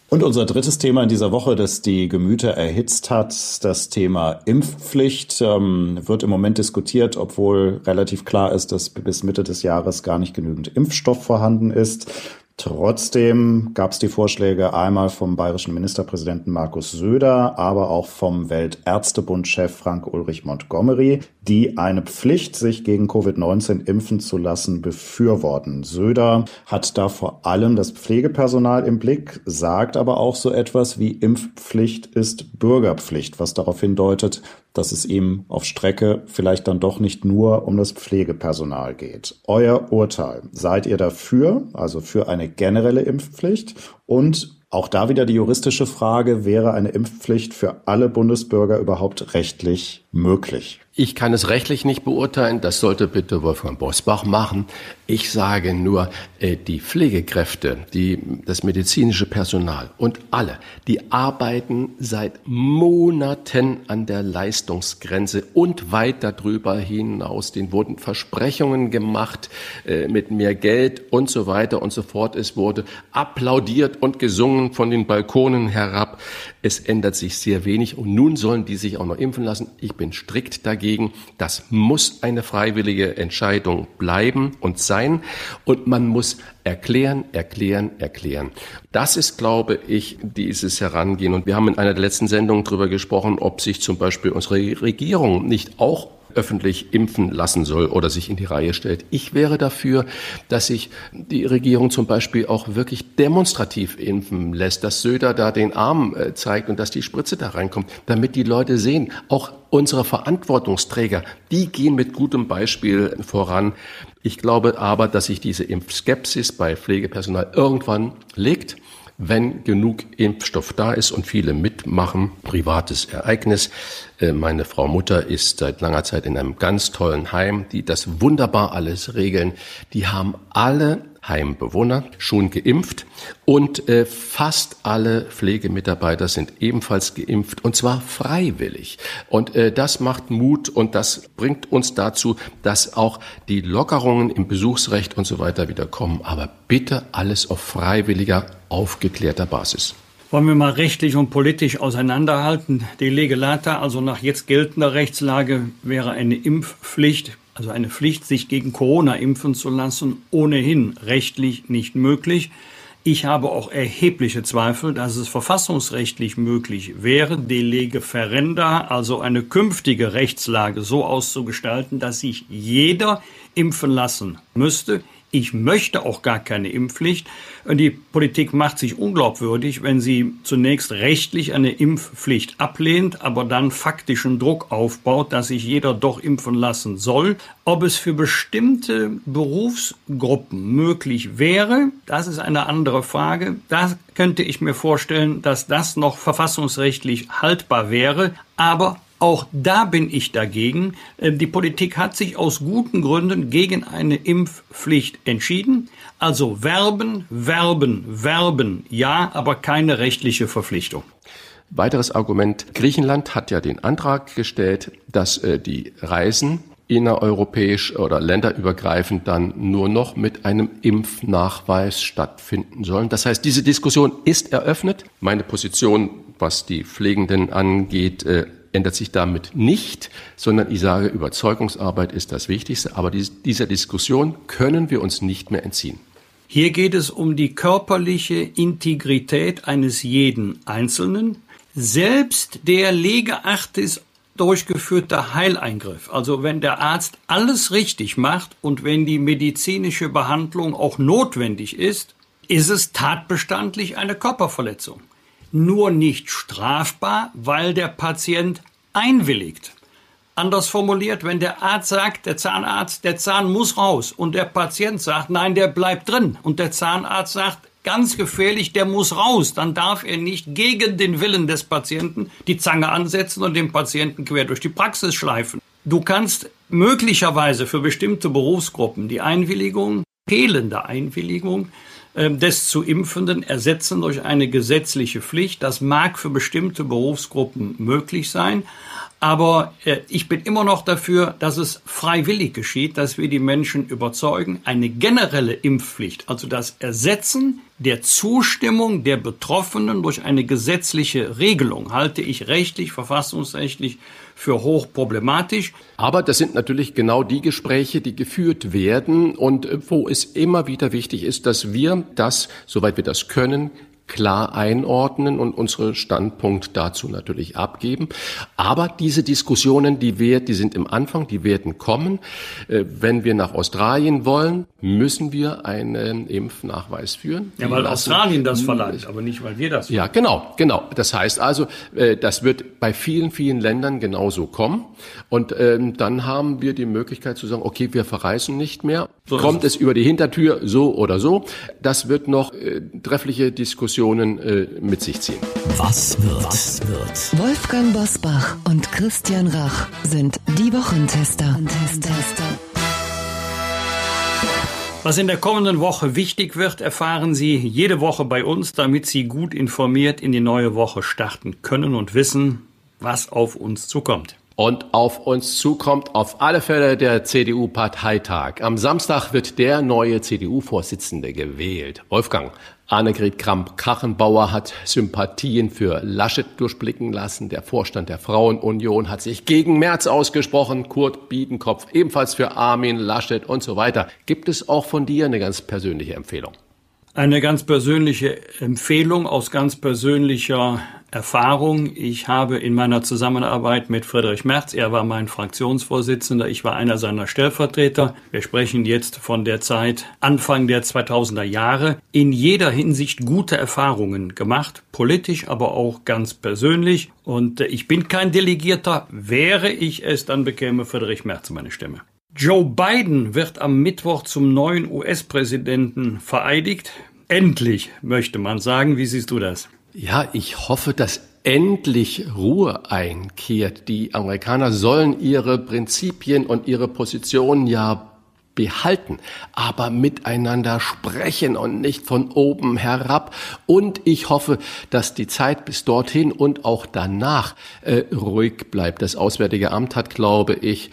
Und unser drittes Thema in dieser Woche, das die Gemüter erhitzt hat, das Thema Impfpflicht, wird im Moment diskutiert, obwohl relativ klar ist, dass bis Mitte des Jahres gar nicht genügend Impfstoff vorhanden ist. Trotzdem gab es die Vorschläge einmal vom bayerischen Ministerpräsidenten Markus Söder, aber auch vom Weltärztebund-Chef Frank-Ulrich Montgomery, die eine Pflicht, sich gegen Covid-19 impfen zu lassen, befürworten. Söder hat da vor allem das Pflegepersonal im Blick, sagt aber auch so etwas wie Impfpflicht ist Bürgerpflicht, was darauf hindeutet, dass es ihm auf Strecke vielleicht dann doch nicht nur um das Pflegepersonal geht. Euer Urteil, seid ihr dafür, also für eine generelle Impfpflicht? Und auch da wieder die juristische Frage, wäre eine Impfpflicht für alle Bundesbürger überhaupt rechtlich möglich? Ich kann es rechtlich nicht beurteilen, das sollte bitte Wolfgang Bosbach machen. Ich sage nur, die Pflegekräfte, das medizinische Personal und alle, die arbeiten seit Monaten an der Leistungsgrenze und weit darüber hinaus. Denen wurden Versprechungen gemacht mit mehr Geld und so weiter und so fort. Es wurde applaudiert und gesungen von den Balkonen herab. Es ändert sich sehr wenig und nun sollen die sich auch noch impfen lassen. Ich bin strikt dagegen. Das muss eine freiwillige Entscheidung bleiben und sein. Und man muss erklären. Das ist, glaube ich, dieses Herangehen. Und wir haben in einer der letzten Sendungen darüber gesprochen, ob sich zum Beispiel unsere Regierung nicht auch öffentlich impfen lassen soll oder sich in die Reihe stellt. Ich wäre dafür, dass sich die Regierung zum Beispiel auch wirklich demonstrativ impfen lässt, dass Söder da den Arm zeigt und dass die Spritze da reinkommt, damit die Leute sehen, auch unsere Verantwortungsträger, die gehen mit gutem Beispiel voran. Ich glaube aber, dass sich diese Impfskepsis bei Pflegepersonal irgendwann legt, wenn genug Impfstoff da ist und viele mitmachen. Privates Ereignis. Meine Frau Mutter ist seit langer Zeit in einem ganz tollen Heim, die das wunderbar alles regeln. Die haben alle Heimbewohner schon geimpft und fast alle Pflegemitarbeiter sind ebenfalls geimpft und zwar freiwillig. Und das macht Mut und das bringt uns dazu, dass auch die Lockerungen im Besuchsrecht und so weiter wieder kommen. Aber bitte alles auf freiwilliger, aufgeklärter Basis. Wollen wir mal rechtlich und politisch auseinanderhalten. Die Lege Lata, also nach jetzt geltender Rechtslage, wäre eine Impfpflicht, also eine Pflicht, sich gegen Corona impfen zu lassen, ohnehin rechtlich nicht möglich. Ich habe auch erhebliche Zweifel, dass es verfassungsrechtlich möglich wäre, die Lege ferenda, also eine künftige Rechtslage, so auszugestalten, dass sich jeder impfen lassen müsste, Ich möchte auch gar keine Impfpflicht. Die Politik macht sich unglaubwürdig, wenn sie zunächst rechtlich eine Impfpflicht ablehnt, aber dann faktischen Druck aufbaut, dass sich jeder doch impfen lassen soll. Ob es für bestimmte Berufsgruppen möglich wäre, das ist eine andere Frage. Da könnte ich mir vorstellen, dass das noch verfassungsrechtlich haltbar wäre, aber auch da bin ich dagegen. Die Politik hat sich aus guten Gründen gegen eine Impfpflicht entschieden. Also werben, werben, werben, ja, aber keine rechtliche Verpflichtung. Weiteres Argument: Griechenland hat ja den Antrag gestellt, dass die Reisen innereuropäisch oder länderübergreifend dann nur noch mit einem Impfnachweis stattfinden sollen. Das heißt, diese Diskussion ist eröffnet. Meine Position, was die Pflegenden angeht, ändert sich damit nicht, sondern ich sage, Überzeugungsarbeit ist das Wichtigste. Aber dieser Diskussion können wir uns nicht mehr entziehen. Hier geht es um die körperliche Integrität eines jeden Einzelnen. Selbst der lege artis durchgeführte Heileingriff, also wenn der Arzt alles richtig macht und wenn die medizinische Behandlung auch notwendig ist, ist es tatbestandlich eine Körperverletzung. Nur nicht strafbar, weil der Patient einwilligt. Anders formuliert, wenn der Arzt sagt, der Zahn muss raus und der Patient sagt, nein, der bleibt drin und der Zahnarzt sagt, ganz gefährlich, der muss raus, dann darf er nicht gegen den Willen des Patienten die Zange ansetzen und den Patienten quer durch die Praxis schleifen. Du kannst möglicherweise für bestimmte Berufsgruppen die Einwilligung, fehlende Einwilligung des zu Impfenden ersetzen durch eine gesetzliche Pflicht. Das mag für bestimmte Berufsgruppen möglich sein, aber ich bin immer noch dafür, dass es freiwillig geschieht, dass wir die Menschen überzeugen. Eine generelle Impfpflicht, also das Ersetzen der Zustimmung der Betroffenen durch eine gesetzliche Regelung, halte ich rechtlich, verfassungsrechtlich für hochproblematisch. Aber das sind natürlich genau die Gespräche, die geführt werden und wo es immer wieder wichtig ist, dass wir das, soweit wir das können, klar einordnen und unseren Standpunkt dazu natürlich abgeben. Aber diese Diskussionen, die sind im Anfang, die werden kommen. Wenn wir nach Australien wollen, müssen wir einen Impfnachweis führen. Ja, weil Australien das verlangt, aber nicht, weil wir das verlangen. Ja, genau. Das heißt also, das wird bei vielen, vielen Ländern genauso kommen. Und dann haben wir die Möglichkeit zu sagen, okay, wir verreisen nicht mehr. So kommt es über die Hintertür, so oder so. Das wird noch treffliche Diskussionen mit sich ziehen. Was wird? Wolfgang Bosbach und Christian Rach sind die Wochentester. Was in der kommenden Woche wichtig wird, erfahren Sie jede Woche bei uns, damit Sie gut informiert in die neue Woche starten können und wissen, was auf uns zukommt. Und auf uns zukommt auf alle Fälle der CDU-Parteitag. Am Samstag wird der neue CDU-Vorsitzende gewählt. Wolfgang, Annegret Kramp-Karrenbauer hat Sympathien für Laschet durchblicken lassen. Der Vorstand der Frauenunion hat sich gegen Merz ausgesprochen. Kurt Biedenkopf ebenfalls für Armin Laschet und so weiter. Gibt es auch von dir eine ganz persönliche Empfehlung? Eine ganz persönliche Empfehlung aus ganz persönlicher Erfahrung. Ich habe in meiner Zusammenarbeit mit Friedrich Merz, er war mein Fraktionsvorsitzender, ich war einer seiner Stellvertreter. Wir sprechen jetzt von der Zeit Anfang der 2000er Jahre. In jeder Hinsicht gute Erfahrungen gemacht, politisch, aber auch ganz persönlich. Und ich bin kein Delegierter. Wäre ich es, dann bekäme Friedrich Merz meine Stimme. Joe Biden wird am Mittwoch zum neuen US-Präsidenten vereidigt. Endlich, möchte man sagen. Wie siehst du das? Ja, ich hoffe, dass endlich Ruhe einkehrt. Die Amerikaner sollen ihre Prinzipien und ihre Positionen ja behalten, aber miteinander sprechen und nicht von oben herab. Und ich hoffe, dass die Zeit bis dorthin und auch danach ruhig bleibt. Das Auswärtige Amt hat, glaube ich,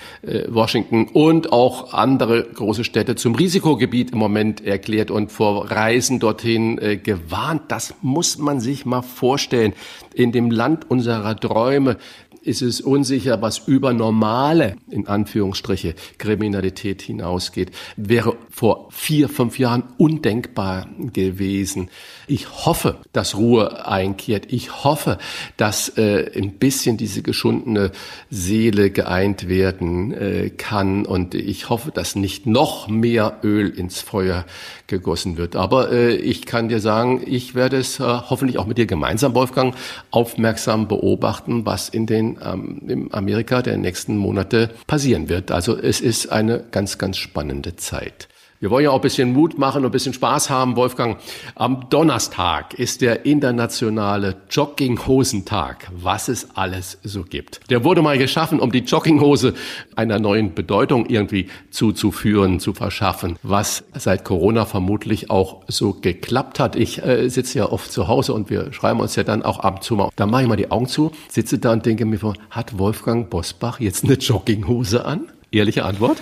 Washington und auch andere große Städte zum Risikogebiet im Moment erklärt und vor Reisen dorthin gewarnt. Das muss man sich mal vorstellen. In dem Land unserer Träume ist es unsicher, was über normale, in Anführungsstriche, Kriminalität hinausgeht. Wäre vor 4, 5 Jahren undenkbar gewesen. Ich hoffe, dass Ruhe einkehrt. Ich hoffe, dass ein bisschen diese geschundene Seele geeint werden kann. Und ich hoffe, dass nicht noch mehr Öl ins Feuer gegossen wird. Aber ich kann dir sagen, ich werde es hoffentlich auch mit dir gemeinsam, Wolfgang, aufmerksam beobachten, was in den im Amerika der nächsten Monate passieren wird. Also es ist eine ganz, ganz spannende Zeit. Wir wollen ja auch ein bisschen Mut machen und ein bisschen Spaß haben, Wolfgang. Am Donnerstag ist der internationale Jogginghosentag, was es alles so gibt. Der wurde mal geschaffen, um die Jogginghose einer neuen Bedeutung irgendwie zuzuführen, zu verschaffen, was seit Corona vermutlich auch so geklappt hat. Ich sitze ja oft zu Hause und wir schreiben uns ja dann auch ab und zu mal. Dann mache ich mal die Augen zu, sitze da und denke mir, hat Wolfgang Bosbach jetzt eine Jogginghose an? Ehrliche Antwort?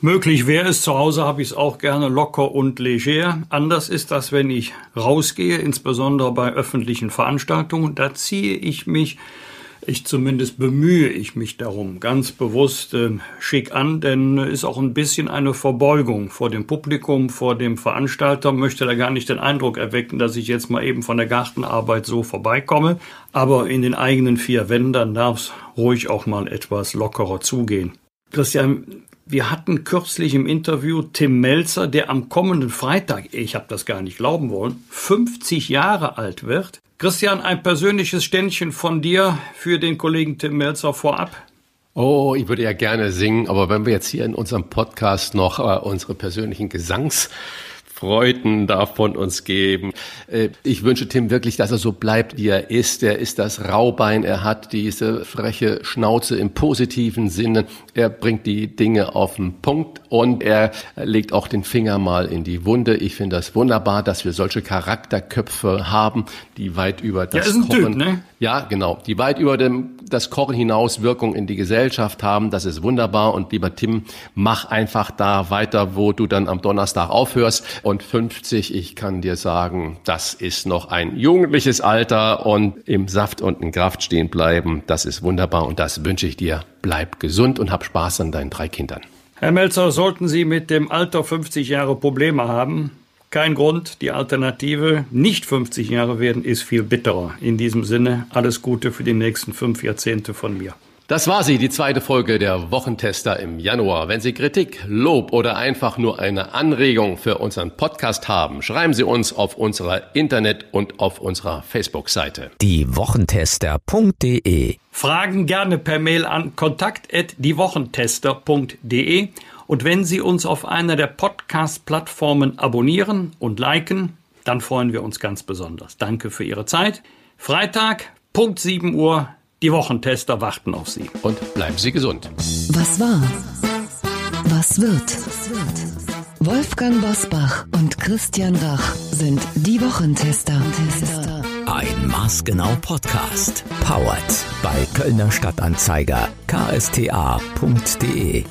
Möglich wäre es, zu Hause habe ich es auch gerne locker und leger. Anders ist das, wenn ich rausgehe, insbesondere bei öffentlichen Veranstaltungen. Da ziehe ich mich, bemühe ich mich darum, ganz bewusst schick an, denn ist auch ein bisschen eine Verbeugung vor dem Publikum, vor dem Veranstalter. Möchte da gar nicht den Eindruck erwecken, dass ich jetzt mal eben von der Gartenarbeit so vorbeikomme. Aber in den eigenen 4 Wänden darf es ruhig auch mal etwas lockerer zugehen. Christian, wir hatten kürzlich im Interview Tim Mälzer, der am kommenden Freitag, ich habe das gar nicht glauben wollen, 50 Jahre alt wird. Christian, ein persönliches Ständchen von dir für den Kollegen Tim Mälzer vorab. Oh, ich würde ja gerne singen, aber wenn wir jetzt hier in unserem Podcast noch unsere persönlichen Freuden darf von uns geben. Ich wünsche Tim wirklich, dass er so bleibt, wie er ist. Er ist das Raubein, er hat diese freche Schnauze im positiven Sinne. Er bringt die Dinge auf den Punkt und er legt auch den Finger mal in die Wunde. Ich finde das wunderbar, dass wir solche Charakterköpfe haben, die weit über das Kochen... Ja, ist ein Typ, ne? Ja, genau. Die weit über das Kochen hinaus Wirkung in die Gesellschaft haben. Das ist wunderbar. Und lieber Tim, mach einfach da weiter, wo du dann am Donnerstag aufhörst. Und 50, ich kann dir sagen, das ist noch ein jugendliches Alter und im Saft und in Kraft stehen bleiben, das ist wunderbar und das wünsche ich dir. Bleib gesund und hab Spaß an deinen 3 Kindern. Herr Mälzer, sollten Sie mit dem Alter 50 Jahre Probleme haben? Kein Grund, die Alternative, nicht 50 Jahre werden, ist viel bitterer. In diesem Sinne, alles Gute für die nächsten 5 Jahrzehnte von mir. Das war sie, die zweite Folge der Wochentester im Januar. Wenn Sie Kritik, Lob oder einfach nur eine Anregung für unseren Podcast haben, schreiben Sie uns auf unserer Internet- und auf unserer Facebook-Seite. diewochentester.de. Fragen gerne per Mail an kontakt@diewochentester.de. Und wenn Sie uns auf einer der Podcast-Plattformen abonnieren und liken, dann freuen wir uns ganz besonders. Danke für Ihre Zeit. Freitag, Punkt 7 Uhr. Die Wochentester warten auf Sie. Und bleiben Sie gesund. Was war? Was wird? Wolfgang Bosbach und Christian Rach sind die Wochentester. Ein maßgenau Podcast. Powered bei Kölner Stadtanzeiger. ksta.de